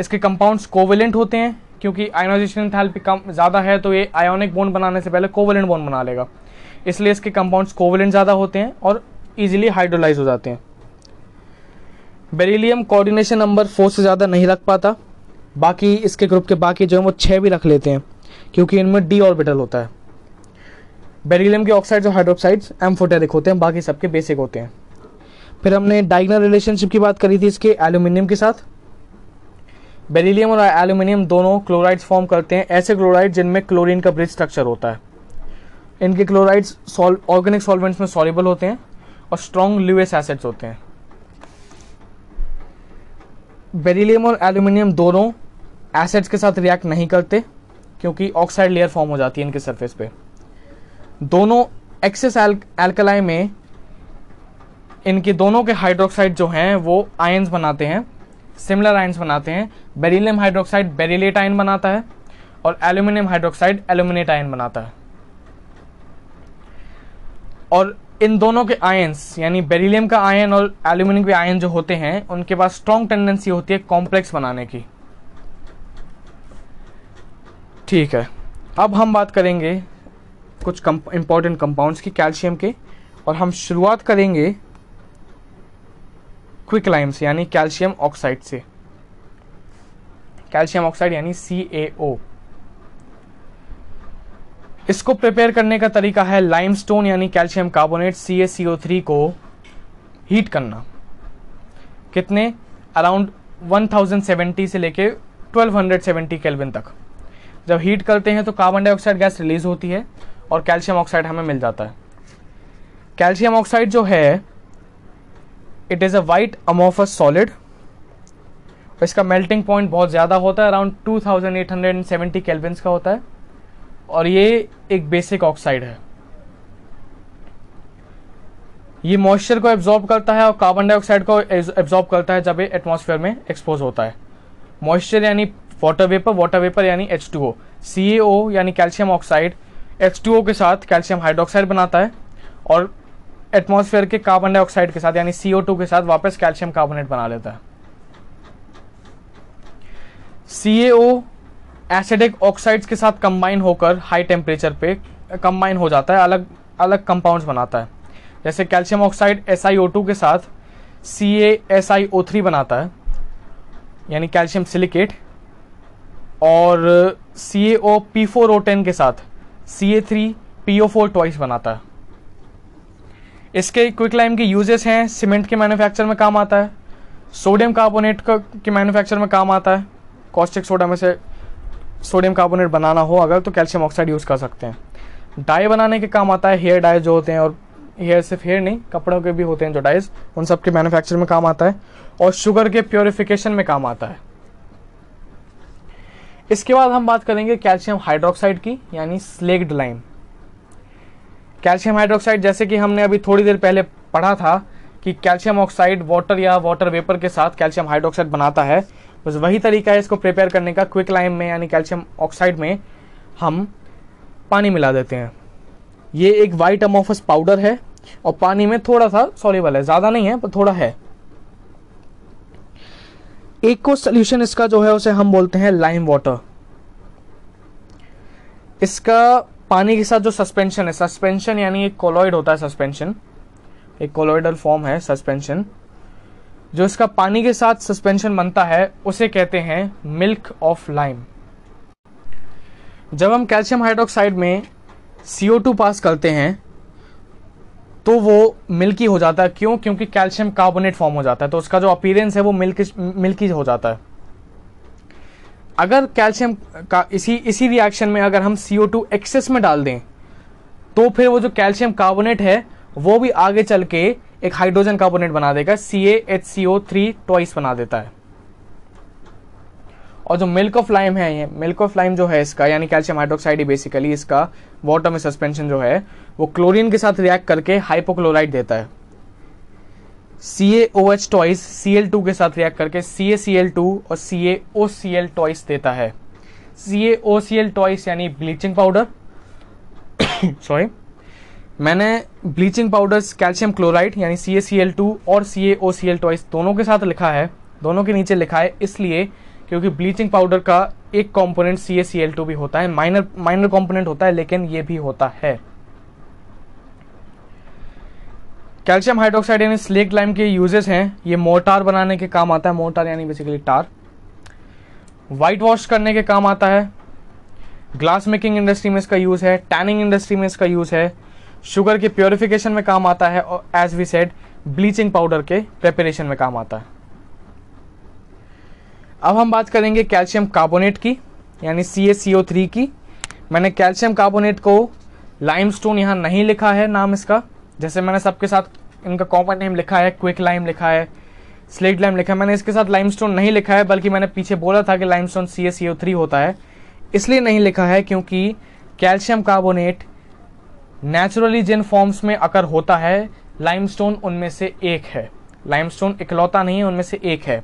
इसके कंपाउंड्स कोवेलेंट होते हैं क्योंकि आयनाइजेशन एंथैल्पी कम ज़्यादा है तो ये आयोनिक बॉन्ड बनाने से पहले कोवेलेंट बॉन्ड बना लेगा, इसलिए इसके कंपाउंड्स कोवेलेंट ज़्यादा होते हैं और ईजिली हाइड्रोलाइज हो जाते हैं। बेरिलियम कोऑर्डिनेशन नंबर 4 से ज़्यादा नहीं रख पाता, बाकी इसके ग्रुप के बाकी जो है वो 6 भी रख लेते हैं क्योंकि इनमें डी ऑर्बिटल होता है। बेरिलियम के ऑक्साइड्स और हाइड्रोक्साइड्स एम्फोटेरिक होते हैं, बाकी सबके बेसिक होते हैं। फिर हमने डायगोनल रिलेशनशिप की बात करी थी इसके एल्यूमिनियम के साथ। बेरिलियम और एल्यूमिनियम दोनों क्लोराइड्स फॉर्म करते हैं, ऐसे क्लोराइड जिनमें क्लोरीन का ब्रिज स्ट्रक्चर होता है। इनके क्लोराइड्स ऑर्गेनिक सॉल्वेंट्स में सॉल्युबल होते हैं और स्ट्रॉन्ग ल्यूइस एसिड्स होते हैं। बेरिलियम और एल्यूमिनियम दोनों एसिड्स के साथ रिएक्ट नहीं करते क्योंकि ऑक्साइड लेयर फॉर्म हो जाती है इनके सरफेस पे। दोनों एक्सेस एल्कलाई में इनके दोनों के हाइड्रोक्साइड जो हैं वो आयंस बनाते हैं, सिमिलर आयंस बनाते हैं। बेरिलियम हाइड्रोक्साइड बेरिलेट आयन बनाता है और एल्यूमिनियम हाइड्रोक्साइड एल्यूमिनेट आयन बनाता है। और इन दोनों के आयंस यानी बेरिलियम का आयन और एल्यूमिनियम के आयन जो होते हैं उनके पास स्ट्रॉन्ग टेंडेंसी होती है कॉम्प्लेक्स बनाने की। ठीक है, अब हम बात करेंगे कुछ इंपॉर्टेंट कंपाउंड्स की कैल्शियम के, और हम शुरुआत करेंगे क्विक लाइम से यानी कैल्शियम ऑक्साइड से। कैल्शियम ऑक्साइड यानी CaO। इसको प्रिपेयर करने का तरीका है लाइमस्टोन यानी कैल्शियम कार्बोनेट CaCO3 को हीट करना। कितने? अराउंड 1070 से लेके 1270 केल्विन तक। जब हीट करते हैं तो कार्बन डाइऑक्साइड गैस रिलीज होती है और कैल्शियम ऑक्साइड हमें मिल जाता है। कैल्शियम ऑक्साइड जो है it is a white amorphous solid, इसका मेल्टिंग पॉइंट बहुत ज़्यादा होता है, अराउंड 2870 केल्विन्स का होता है और ये एक बेसिक ऑक्साइड है। ये मॉइस्चर को एब्जॉर्ब करता है और कार्बन डाइऑक्साइड को एब्जॉर्ब करता है जब ये एटमॉस्फेयर में एक्सपोज होता है। मॉइस्चर यानी वाटर वेपर यानी H2O। CaO यानी कैल्शियम ऑक्साइड H2O के साथ कैल्शियम हाइड्रोक्साइड बनाता है और एटमॉस्फेयर के कार्बन डाइऑक्साइड के साथ यानी CO2 के साथ वापस कैल्शियम कार्बोनेट बना लेता है। CaO एसिडिक ऑक्साइड्स के साथ कंबाइन होकर हाई टेम्परेचर पे कंबाइन हो जाता है, अलग अलग कंपाउंड्स बनाता है। जैसे कैल्शियम ऑक्साइड SiO2 के साथ CaSiO3 बनाता है यानी कैल्शियम सिलिकेट, और CaOP4O10 के साथ CA3PO4 टॉइस बनाता है। इसके क्विक लाइम के यूजेस हैं, सीमेंट के मैन्युफैक्चर में काम आता है, सोडियम कार्बोनेट के मैन्युफैक्चर में काम आता है। कॉस्टिक सोडा में से सोडियम कार्बोनेट बनाना हो अगर तो कैल्शियम ऑक्साइड यूज़ कर सकते हैं। डाई बनाने के काम आता है, हेयर डाई जो होते हैं, और हेयर सिर्फ हेयर नहीं कपड़ों के भी होते हैं जो डाइज, उन सब के मैन्युफैक्चर में काम आता है और शुगर के प्योरीफिकेशन में काम आता है। इसके बाद हम बात करेंगे कैल्शियम हाइड्रोक्साइड की यानी स्लेक्ड लाइम। कैल्शियम हाइड्रोक्साइड जैसे कि हमने अभी थोड़ी देर पहले पढ़ा था कि कैल्शियम ऑक्साइड वाटर या वाटर वेपर के साथ कैल्शियम हाइड्रोक्साइड बनाता है, बस वही तरीका है इसको प्रिपेयर करने का। क्विक लाइम में यानी कैल्शियम ऑक्साइड में हम पानी मिला देते हैं। ये एक वाइट अमोफस पाउडर है और पानी में थोड़ा सा सॉल्युबल है, ज़्यादा नहीं है पर थोड़ा है। एक को सोल्यूशन इसका जो है उसे हम बोलते हैं लाइम वाटर। इसका पानी के साथ जो सस्पेंशन है, सस्पेंशन यानी एक कोलॉइड होता है, सस्पेंशन एक कोलॉइडल फॉर्म है सस्पेंशन। जो इसका पानी के साथ सस्पेंशन बनता है उसे कहते हैं मिल्क ऑफ लाइम। जब हम कैल्शियम हाइड्रोक्साइड में CO2 पास करते हैं तो वो मिल्की हो जाता है। क्यों? क्योंकि कैल्शियम कार्बोनेट फॉर्म हो जाता है, तो उसका जो अपीयरेंस है वो मिल्की हो जाता है। अगर कैल्शियम का इसी रिएक्शन में अगर हम CO2 एक्सेस में डाल दें तो फिर वो जो कैल्शियम कार्बोनेट है वो भी आगे चल के एक हाइड्रोजन कार्बोनेट बना देगा, CaHCO3 ट्वाइस बना देता है। और जो मिल्क ऑफ लाइम है, ये मिल्क ऑफ लाइम जो है इसका यानी कैल्शियम हाइड्रोक्साइड ही बेसिकली इसका वाटर में सस्पेंशन जो है वो क्लोरीन के साथ रिएक्ट करके हाइपोक्लोराइड देता है। CaOH ट्वाइस Cl2 के साथ रिएक्ट करके CaCl2 और CaOCl ट्वाइस देता है। CaOCl ट्वाइस यानी ब्लीचिंग पाउडर सॉरी, मैंने ब्लीचिंग पाउडर्स कैल्शियम क्लोराइड यानी CaCl2 और CaOCl ट्वाइस दोनों के साथ लिखा है, दोनों के नीचे लिखा है इसलिए क्योंकि ब्लीचिंग पाउडर का एक कंपोनेंट CaCl2 भी होता है, माइनर कंपोनेंट होता है लेकिन ये भी होता है। कैल्शियम हाइड्रोक्साइड यानी स्लेक्ट लाइम के यूजेस हैं, ये मोर्टार बनाने के काम आता है, मोर्टार यानी बेसिकली टार, वाइट वॉश करने के काम आता है, ग्लास मेकिंग इंडस्ट्री में इसका यूज़ है, टैनिंग इंडस्ट्री में इसका यूज़ है, शुगर के प्योरीफिकेशन में काम आता है और as we said bleaching powder के प्रेपरेशन में काम आता है। अब हम बात करेंगे कैल्शियम कार्बोनेट की यानी CaCO3 की। मैंने कैल्शियम कार्बोनेट को लाइमस्टोन यहाँ नहीं लिखा है नाम इसका, जैसे मैंने सबके साथ इनका कॉमन नेम लिखा है, क्विक लाइम लिखा है, स्लेट लाइम लिखा है, मैंने इसके साथ लाइमस्टोन नहीं लिखा है। बल्कि मैंने पीछे बोला था कि लाइमस्टोन CaCO3 होता है, इसलिए नहीं लिखा है क्योंकि कैल्शियम कार्बोनेट नेचुरली जिन फॉर्म्स में अगर होता है लाइमस्टोन उनमें से एक है। लाइमस्टोन इकलौता नहीं है, उनमें से एक है।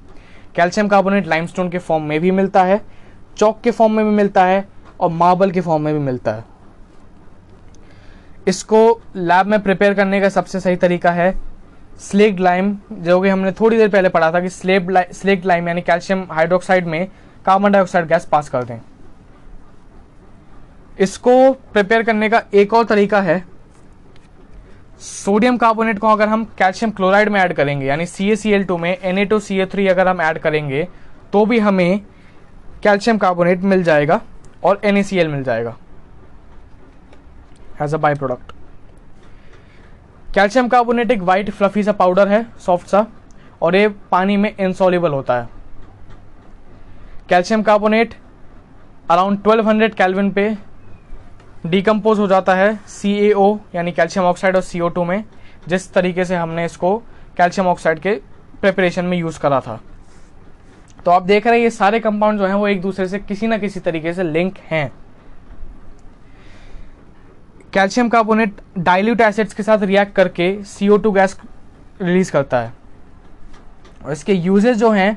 कैल्शियम कार्बोनेट लाइमस्टोन के फॉर्म में भी मिलता है, चॉक के फॉर्म में भी मिलता है और मार्बल के फॉर्म में भी मिलता है। इसको लैब में प्रिपेयर करने का सबसे सही तरीका है स्लेक्ट लाइम, जो कि हमने थोड़ी देर पहले पढ़ा था कि स्लेक्ट लाइम यानी कैल्शियम हाइड्रोक्साइड में कार्बन डाइऑक्साइड गैस पास कर दें। इसको प्रिपेयर करने का एक और तरीका है, सोडियम कार्बोनेट को अगर हम कैल्शियम क्लोराइड में ऐड करेंगे यानी CaCl2 में Na2CO3 अगर हम ऐड करेंगे तो भी हमें कैल्शियम कार्बोनेट मिल जाएगा और NaCl मिल जाएगा as a by product. Calcium carbonate एक वाइट फ्लफी सा पाउडर है, सॉफ्ट सा, और ये पानी में इनसॉल्युबल होता है। कैल्शियम कार्बोनेट अराउंड 1200 केल्विन पे डिकम्पोज हो जाता है CaO यानी कैल्शियम ऑक्साइड और CO2 में, जिस तरीके से हमने इसको कैल्शियम ऑक्साइड के प्रिपरेशन में यूज़ करा था। तो आप देख रहे हैं ये सारे कंपाउंड जो हैं वो एक दूसरे से किसी ना किसी तरीके से लिंक हैं। कैल्शियम कार्बोनेट डाइल्यूट एसिड्स के साथ रिएक्ट करके CO2 गैस रिलीज करता है और इसके यूजेस जो हैं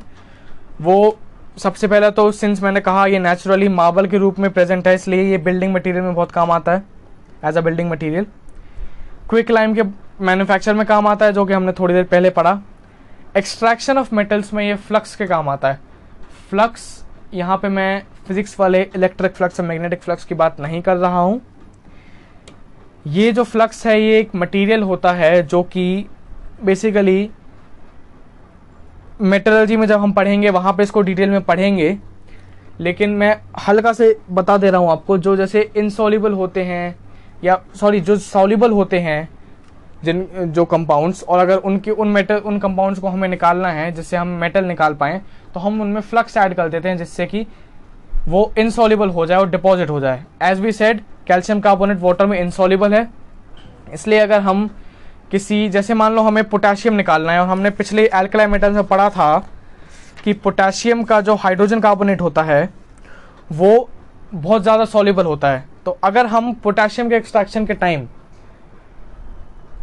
वो सबसे पहला तो सिंस मैंने कहा ये नेचुरली मार्बल के रूप में प्रेजेंट है इसलिए ये बिल्डिंग मटेरियल में बहुत काम आता है as a building material. Quick lime के मैन्युफैक्चर में काम आता है जो कि हमने थोड़ी देर पहले पढ़ा। एक्सट्रैक्शन ऑफ मेटल्स में ये फ्लक्स के काम आता है। फ्लक्स यहाँ पे मैं फिजिक्स वाले इलेक्ट्रिक फ्लक्स और मैग्नेटिक फ्लक्स की बात नहीं कर रहा हूँ। ये जो फ्लक्स है ये एक मटीरियल होता है जो कि बेसिकली मेटलर्जी में जब हम पढ़ेंगे वहाँ पे इसको डिटेल में पढ़ेंगे, लेकिन मैं हल्का से बता दे रहा हूँ आपको। जो जैसे इनसॉल्युबल होते हैं या सॉरी जो सॉल्युबल होते हैं जिन जो कंपाउंड्स, और अगर उनके उन कंपाउंड्स को हमें निकालना है जिससे हम मेटल निकाल पाएँ तो हम उनमें फ्लक्स ऐड कर देते हैं जिससे कि वो इनसॉल्युबल हो जाए और डिपॉजिट हो जाए। As we said calcium carbonate water में इनसॉल्युबल है, इसलिए अगर हम किसी जैसे मान लो हमें पोटेशियम निकालना है और हमने पिछले एल्कलाइन मेटल्स में पढ़ा था कि पोटेशियम का जो हाइड्रोजन कार्बोनेट होता है वो बहुत ज़्यादा सॉल्युबल होता है, तो अगर हम पोटेशियम के एक्सट्रैक्शन के टाइम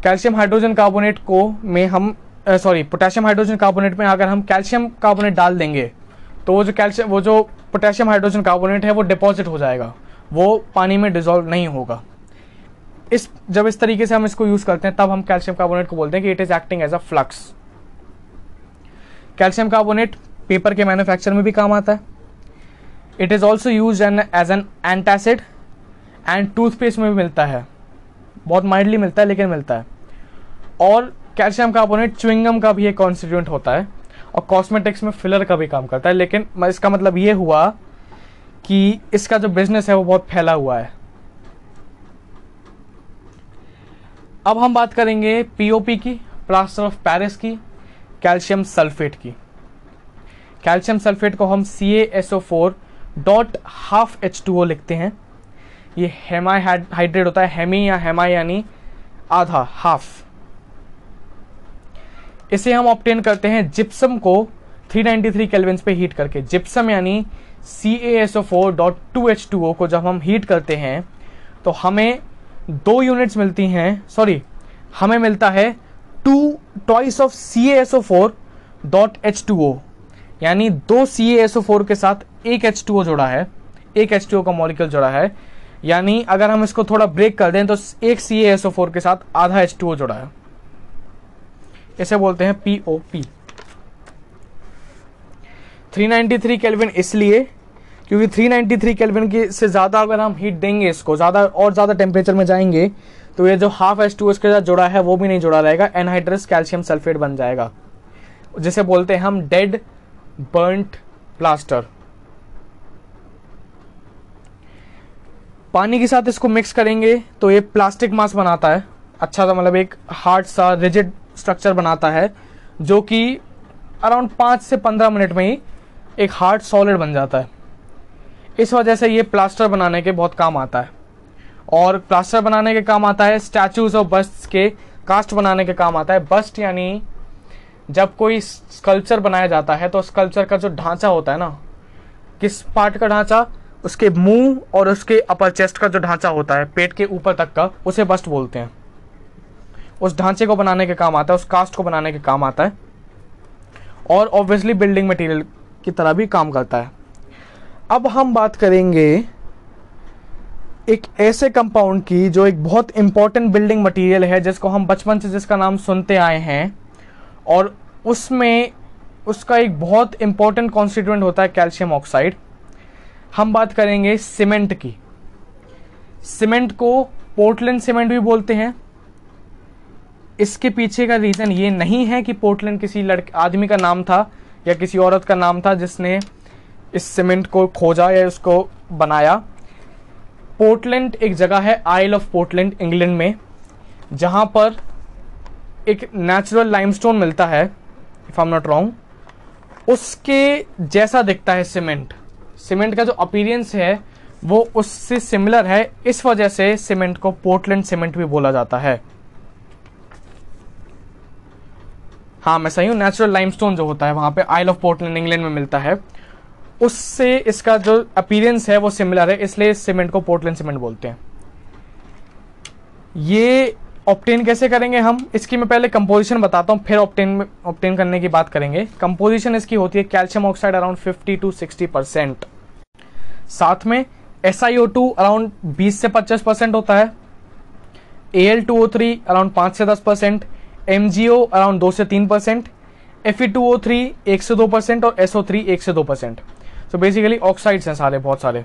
कैल्शियम हाइड्रोजन कार्बोनेट को में हम पोटेशियम हाइड्रोजन कार्बोनेट में अगर हम कैल्शियम कार्बोनेट डाल देंगे तो वो जो पोटेशियम हाइड्रोजन कार्बोनेट है वो डिपॉजिट हो जाएगा वो पानी में डिसॉल्व नहीं होगा। जब इस तरीके से हम इसको यूज़ करते हैं तब हम कैल्शियम कार्बोनेट को बोलते हैं कि it is acting as a flux. Calcium carbonate paper के मैन्युफैक्चर में भी काम आता है। It is also use as an antacid and toothpaste में भी मिलता है, बहुत माइल्डली मिलता है लेकिन मिलता है। और कैल्शियम कार्बोनेट च्युइंगम का भी एक कॉन्स्टिट्यूएंट होता है और कॉस्मेटिक्स में फिलर का भी काम करता है। लेकिन इसका मतलब ये हुआ कि इसका जो बिजनेस है वो बहुत फैला हुआ है। अब हम बात करेंगे पीओपी की, प्लास्टर ऑफ पेरिस की, कैल्शियम सल्फेट की। कैल्शियम सल्फेट को हम CaSO4.half H2O लिखते हैं। ये हेमाहाइड्रेट होता है, हेमी या हेमा यानी आधा, हाफ। इसे हम ऑब्टेन करते हैं जिप्सम को 393 केल्विन पे हीट करके। जिप्सम यानी CaSO4.2H2O को जब हम हीट करते हैं तो हमें दो यूनिट्स मिलती हैं, सॉरी हमें मिलता है 2 ट्वाइस ऑफ CaSO4.H2O, यानी दो CaSO4 के साथ एक H2O जुड़ा है, एक H2O का मॉलिक्यूल जुड़ा है। यानी अगर हम इसको थोड़ा ब्रेक कर दें तो एक CaSO4 के साथ आधा H2O जुड़ा है। इसे बोलते हैं POP। 393 केल्विन इसलिए क्योंकि 393 केल्विन के से ज़्यादा अगर हम हीट देंगे इसको, ज़्यादा और ज़्यादा टेम्परेचर में जाएंगे तो ये जो हाफ H2O इसके साथ जुड़ा है वो भी नहीं जुड़ा रहेगा, एनहाइड्रस कैल्शियम सल्फेट बन जाएगा, जिसे बोलते हैं हम डेड बर्न्ट प्लास्टर। पानी के साथ इसको मिक्स करेंगे तो ये प्लास्टिक मास बनाता है, अच्छा सा, मतलब एक हार्ड सा रिजिड स्ट्रक्चर बनाता है जो कि अराउंड 5 से 15 मिनट में ही एक हार्ड सॉलिड बन जाता है। इस वजह से ये प्लास्टर बनाने के बहुत काम आता है, और प्लास्टर बनाने के काम आता है, स्टैचूज और बस्ट्स के कास्ट बनाने के काम आता है। बस्ट यानी जब कोई स्कल्पचर बनाया जाता है तो स्कल्पचर का जो ढांचा होता है ना, किस पार्ट का ढांचा, उसके मुंह और उसके अपर चेस्ट का जो ढांचा होता है पेट के ऊपर तक का, उसे बस्ट बोलते हैं। उस ढांचे को बनाने के काम आता है, उस कास्ट को बनाने के काम आता है, और ऑब्वियसली बिल्डिंग मटेरियल की तरह भी काम करता है। अब हम बात करेंगे एक ऐसे कंपाउंड की जो एक बहुत इम्पॉर्टेंट बिल्डिंग मटेरियल है, जिसको हम बचपन से जिसका नाम सुनते आए हैं, और उसमें उसका एक बहुत इम्पॉर्टेंट कॉन्स्टिट्यूएंट होता है कैल्शियम ऑक्साइड। हम बात करेंगे सीमेंट की। सीमेंट को पोर्टलैंड सीमेंट भी बोलते हैं। इसके पीछे का रीज़न ये नहीं है कि पोर्टलैंड किसी आदमी का नाम था या किसी औरत का नाम था जिसने इस सीमेंट को खोजा या उसको बनाया। पोर्टलैंड एक जगह है आइल ऑफ पोर्टलैंड इंग्लैंड में, जहाँ पर एक नेचुरल लाइमस्टोन मिलता है, if I am not wrong, उसके जैसा दिखता है सीमेंट। सीमेंट का जो अपीयरेंस है वो उससे सिमिलर है, इस वजह से सीमेंट को पोर्टलैंड सीमेंट भी बोला जाता है। हाँ मैं सही हूँ, नेचुरल लाइमस्टोन जो होता है वहाँ पे आइल ऑफ पोर्टलैंड इंग्लैंड में मिलता है, उससे इसका जो अपीयरेंस है वो सिमिलर है, इसलिए इस सीमेंट को पोर्टलैंड सीमेंट बोलते हैं। ये ऑब्टेन कैसे करेंगे हम, इसकी मैं पहले कंपोजिशन बताता हूँ, फिर ऑब्टेन करने की बात करेंगे। कंपोजिशन इसकी होती है कैल्शियम ऑक्साइड अराउंड 50 to 60%, साथ में SiO2 अराउंड 20 से 25% होता है, Al2O3 अराउंड 5 से 10%, MgO अराउंड 2 से 3%, Fe2O3 1 से 2% और SO3 1 से 2%। तो बेसिकली ऑक्साइड्स हैं सारे, बहुत सारे।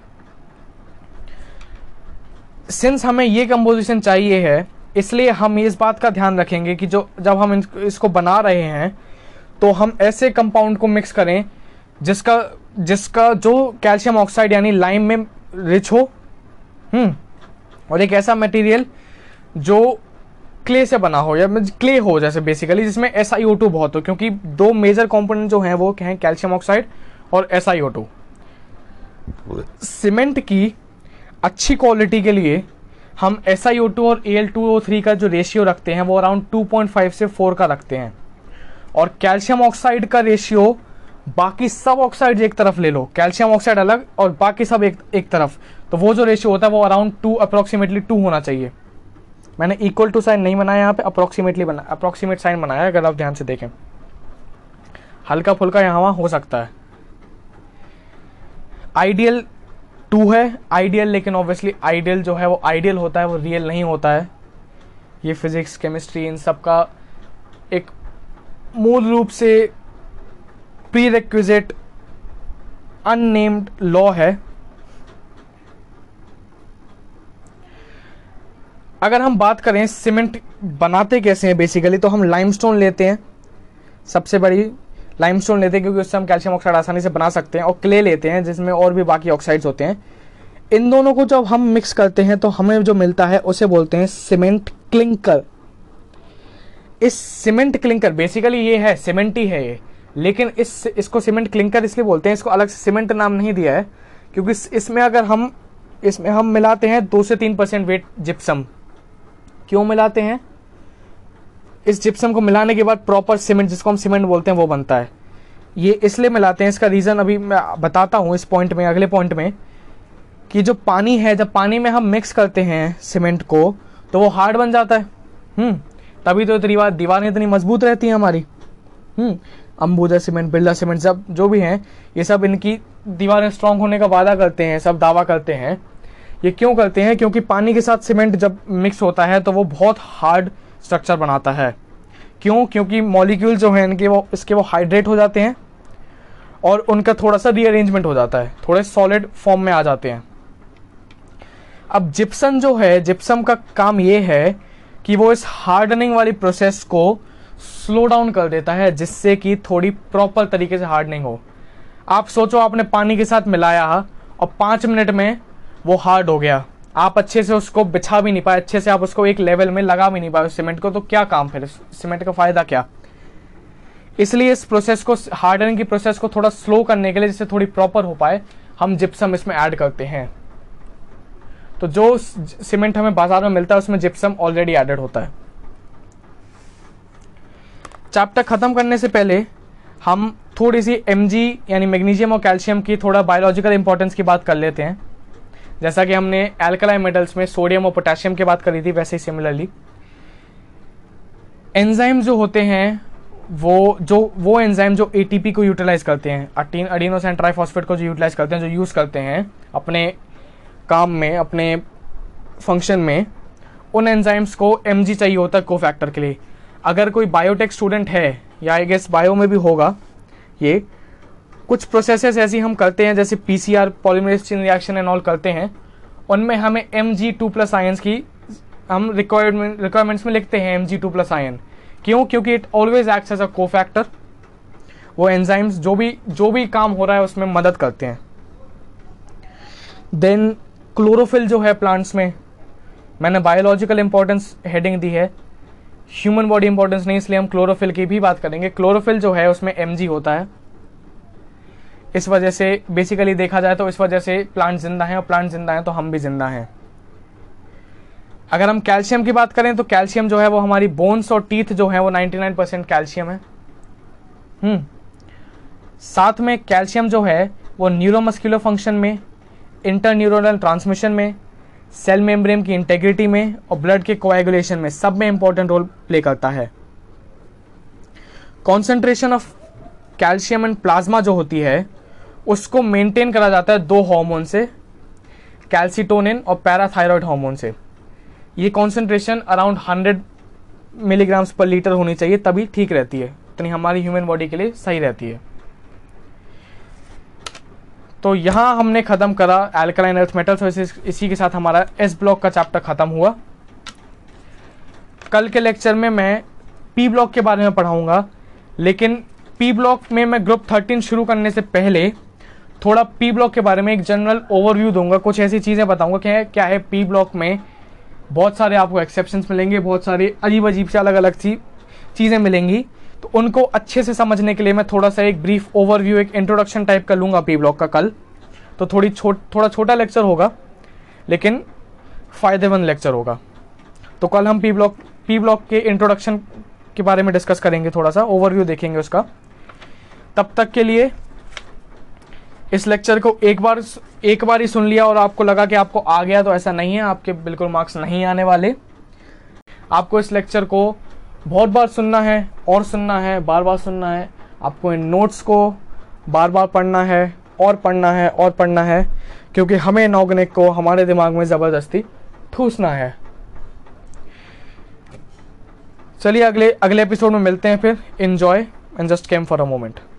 सिंस हमें ये कंपोजिशन चाहिए है, इसलिए हम इस बात का ध्यान रखेंगे कि जो जब हम इसको बना रहे हैं तो हम ऐसे कंपाउंड को मिक्स करें जिसका जो कैल्शियम ऑक्साइड यानी लाइम में रिच हो, और एक ऐसा मटेरियल जो क्ले से बना हो या क्ले हो, जैसे बेसिकली जिसमें SiO2 बहुत हो, क्योंकि दो मेजर कंपोनेंट जो हैं वो क्या हैं, कैल्शियम ऑक्साइड और SiO2। सीमेंट की अच्छी क्वालिटी के लिए हम SiO2 और Al2O3 का जो रेशियो रखते हैं वो अराउंड 2.5 से 4 का रखते हैं, और कैल्शियम ऑक्साइड का रेशियो बाकी सब ऑक्साइड एक तरफ ले लो, कैल्शियम ऑक्साइड अलग और बाकी सब एक तरफ, तो वो जो रेशियो होता है वो अराउंड 2 अप्रॉक्सीमेटली 2 होना चाहिए। मैंने इक्वल टू साइन नहीं बनाया यहाँ पे, अप्रॉक्सीमेटली बना, अप्रॉक्सीमेट साइन बनाया। अगर आप ध्यान से देखें हल्का फुल्का यहाँ वहाँ हो सकता है। आइडियल टू है आइडियल, लेकिन ऑब्वियसली आइडियल जो है वो आइडियल होता है, वो रियल नहीं होता है। ये फिज़िक्स केमिस्ट्री इन सब का एक मूल रूप से प्रीरिक्विजिट अननेम्ड लॉ है। अगर हम बात करें सीमेंट बनाते कैसे हैं बेसिकली, तो हम लाइमस्टोन लेते हैं, सबसे बड़ी लाइमस्टोन लेते हैं क्योंकि उससे हम कैल्शियम ऑक्साइड आसानी से बना सकते हैं, और क्ले लेते हैं जिसमें और भी बाकी ऑक्साइड्स होते हैं। इन दोनों को जब हम मिक्स करते हैं तो हमें जो मिलता है उसे बोलते हैं सीमेंट क्लिंकर। इस सीमेंट क्लिंकर बेसिकली ये है, सीमेंट ही है ये, लेकिन इसको सीमेंट क्लिंकर इसलिए बोलते हैं, इसको अलग से सीमेंट नाम नहीं दिया है, क्योंकि इसमें अगर हम मिलाते हैं 2 से 3% वेट जिप्सम। क्यों मिलाते हैं? इस जिप्सम को मिलाने के बाद प्रॉपर सीमेंट, जिसको हम सीमेंट बोलते हैं, वो बनता है। ये इसलिए मिलाते हैं, इसका रीज़न अभी मैं बताता हूँ इस पॉइंट में, अगले पॉइंट में, कि जो पानी है, जब पानी में हम मिक्स करते हैं सीमेंट को तो वो हार्ड बन जाता है। तभी तो दीवारें इतनी मजबूत रहती हैं हमारी। अंबुजा सीमेंट, बिरला सीमेंट, सब जो भी हैं ये सब इनकी दीवारें स्ट्रांग होने का वादा करते हैं, सब दावा करते हैं। ये क्यों करते हैं? क्योंकि पानी के साथ सीमेंट जब मिक्स होता है तो वो बहुत हार्ड स्ट्रक्चर बनाता है। क्यों? क्योंकि मॉलिक्यूल जो हैं इनके वो हाइड्रेट हो जाते हैं और उनका थोड़ा सा रीअरेंजमेंट हो जाता है, थोड़े सॉलिड फॉर्म में आ जाते हैं। अब जिप्सम जो है, जिप्सम का काम ये है कि वो इस हार्डनिंग वाली प्रोसेस को स्लो डाउन कर देता है, जिससे कि थोड़ी प्रॉपर तरीके से हार्डनिंग हो। आप सोचो, आपने पानी के साथ मिलाया और 5 मिनट में वो हार्ड हो गया, आप अच्छे से उसको बिछा भी नहीं पाए, अच्छे से आप उसको एक लेवल में लगा भी नहीं पाए उस सीमेंट को, तो क्या काम फिर? सीमेंट का फ़ायदा क्या? इसलिए इस प्रोसेस को, हार्डनिंग की प्रोसेस को थोड़ा स्लो करने के लिए, जिससे थोड़ी प्रॉपर हो पाए, हम जिप्सम इसमें ऐड करते हैं। तो जो सीमेंट हमें बाजार में मिलता है उसमें जिप्सम ऑलरेडी एडेड होता है। चैप्टर ख़त्म करने से पहले हम थोड़ी सी Mg यानी मैग्नीशियम और कैल्शियम की थोड़ा बायोलॉजिकल इंपॉर्टेंस की बात कर लेते हैं। जैसा कि हमने एल्कलाइन मेटल्स में सोडियम और पोटेशियम की बात करी थी, वैसे ही सिमिलरली एंजाइम जो होते हैं, वो एंजाइम जो एटीपी को यूटिलाइज करते हैं, एडिनोसिन ट्राइफॉस्फेट को जो यूटिलाइज करते हैं, जो यूज़ करते हैं अपने काम में, अपने फंक्शन में, उन एंजाइम्स को Mg चाहिए होता है कोफैक्टर के लिए। अगर कोई बायोटेक स्टूडेंट है, या आई गेस बायो में भी होगा, ये कुछ प्रोसेसेस ऐसी हम करते हैं जैसे PCR polymerase chain reaction and all करते हैं, उनमें हमें Mg2+ आयन्स की हम रिक्वायरमेंट्स में लिखते हैं, Mg2+ आयन। क्यों? क्योंकि it always acts as a cofactor. वो एंजाइम्स जो भी काम हो रहा है उसमें मदद करते हैं। देन क्लोरोफिल जो है प्लांट्स में, मैंने बायोलॉजिकल इंपॉर्टेंस हेडिंग दी है, ह्यूमन बॉडी इंपॉर्टेंस नहीं, इसलिए हम क्लोरोफिल की भी बात करेंगे। क्लोरोफिल जो है उसमें Mg होता है, इस वजह से बेसिकली देखा जाए तो इस वजह से प्लांट जिंदा हैं, और प्लांट जिंदा हैं तो हम भी जिंदा हैं। अगर हम कैल्शियम की बात करें तो कैल्शियम जो है वो हमारी बोन्स और टीथ जो है वो 99% कैल्शियम है। साथ में कैल्शियम जो है वो न्यूरोमस्कुलर फंक्शन में, इंटरन्यूरोनल ट्रांसमिशन में, सेल मेम्ब्रेन की इंटेग्रिटी में और ब्लड के कोएगुलेशन में, सब में इंपॉर्टेंट रोल प्ले करता है। Concentration of calcium and plasma जो होती है उसको मेंटेन करा जाता है 2 हार्मोन से, कैल्सिटोनिन और पैराथायरॉयड हार्मोन से। ये कॉन्सेंट्रेशन अराउंड 100 mg/L होनी चाहिए, तभी ठीक रहती है, इतनी हमारी ह्यूमन बॉडी के लिए सही रहती है। तो यहाँ हमने ख़त्म करा एल्कलाइन अर्थ मेटल्स, और इसी के साथ हमारा S ब्लॉक का चैप्टर ख़त्म हुआ। कल के लेक्चर में मैं P ब्लॉक के बारे में पढ़ाऊँगा, लेकिन P ब्लॉक में मैं ग्रुप 13 शुरू करने से पहले थोड़ा P ब्लॉक के बारे में एक जनरल ओवरव्यू दूंगा, कुछ ऐसी चीज़ें बताऊंगा कि क्या है P ब्लॉक में। बहुत सारे आपको एक्सेप्शंस मिलेंगे, बहुत सारी अजीब अजीब से अलग अलग सी चीज़ें मिलेंगी, तो उनको अच्छे से समझने के लिए मैं थोड़ा सा एक ब्रीफ ओवरव्यू, एक इंट्रोडक्शन टाइप का लूँगा P ब्लॉक का कल। तो थोड़ा छोटा लेक्चर होगा, लेकिन फ़ायदेमंद लेक्चर होगा। तो कल हम P ब्लॉक के इंट्रोडक्शन के बारे में डिस्कस करेंगे, थोड़ा सा ओवरव्यू देखेंगे उसका। तब तक के लिए इस लेक्चर को एक बार ही सुन लिया और आपको लगा कि आपको आ गया, तो ऐसा नहीं है, आपके बिल्कुल मार्क्स नहीं आने वाले। आपको इस लेक्चर को बहुत बार सुनना है और सुनना है, बार बार सुनना है, आपको इन नोट्स को बार बार पढ़ना है, और पढ़ना है और पढ़ना है, क्योंकि हमें इनऑर्गेनिक को हमारे दिमाग में ज़बरदस्ती ठूसना है। चलिए अगले एपिसोड में मिलते हैं फिर। Enjoy and just chem for a moment.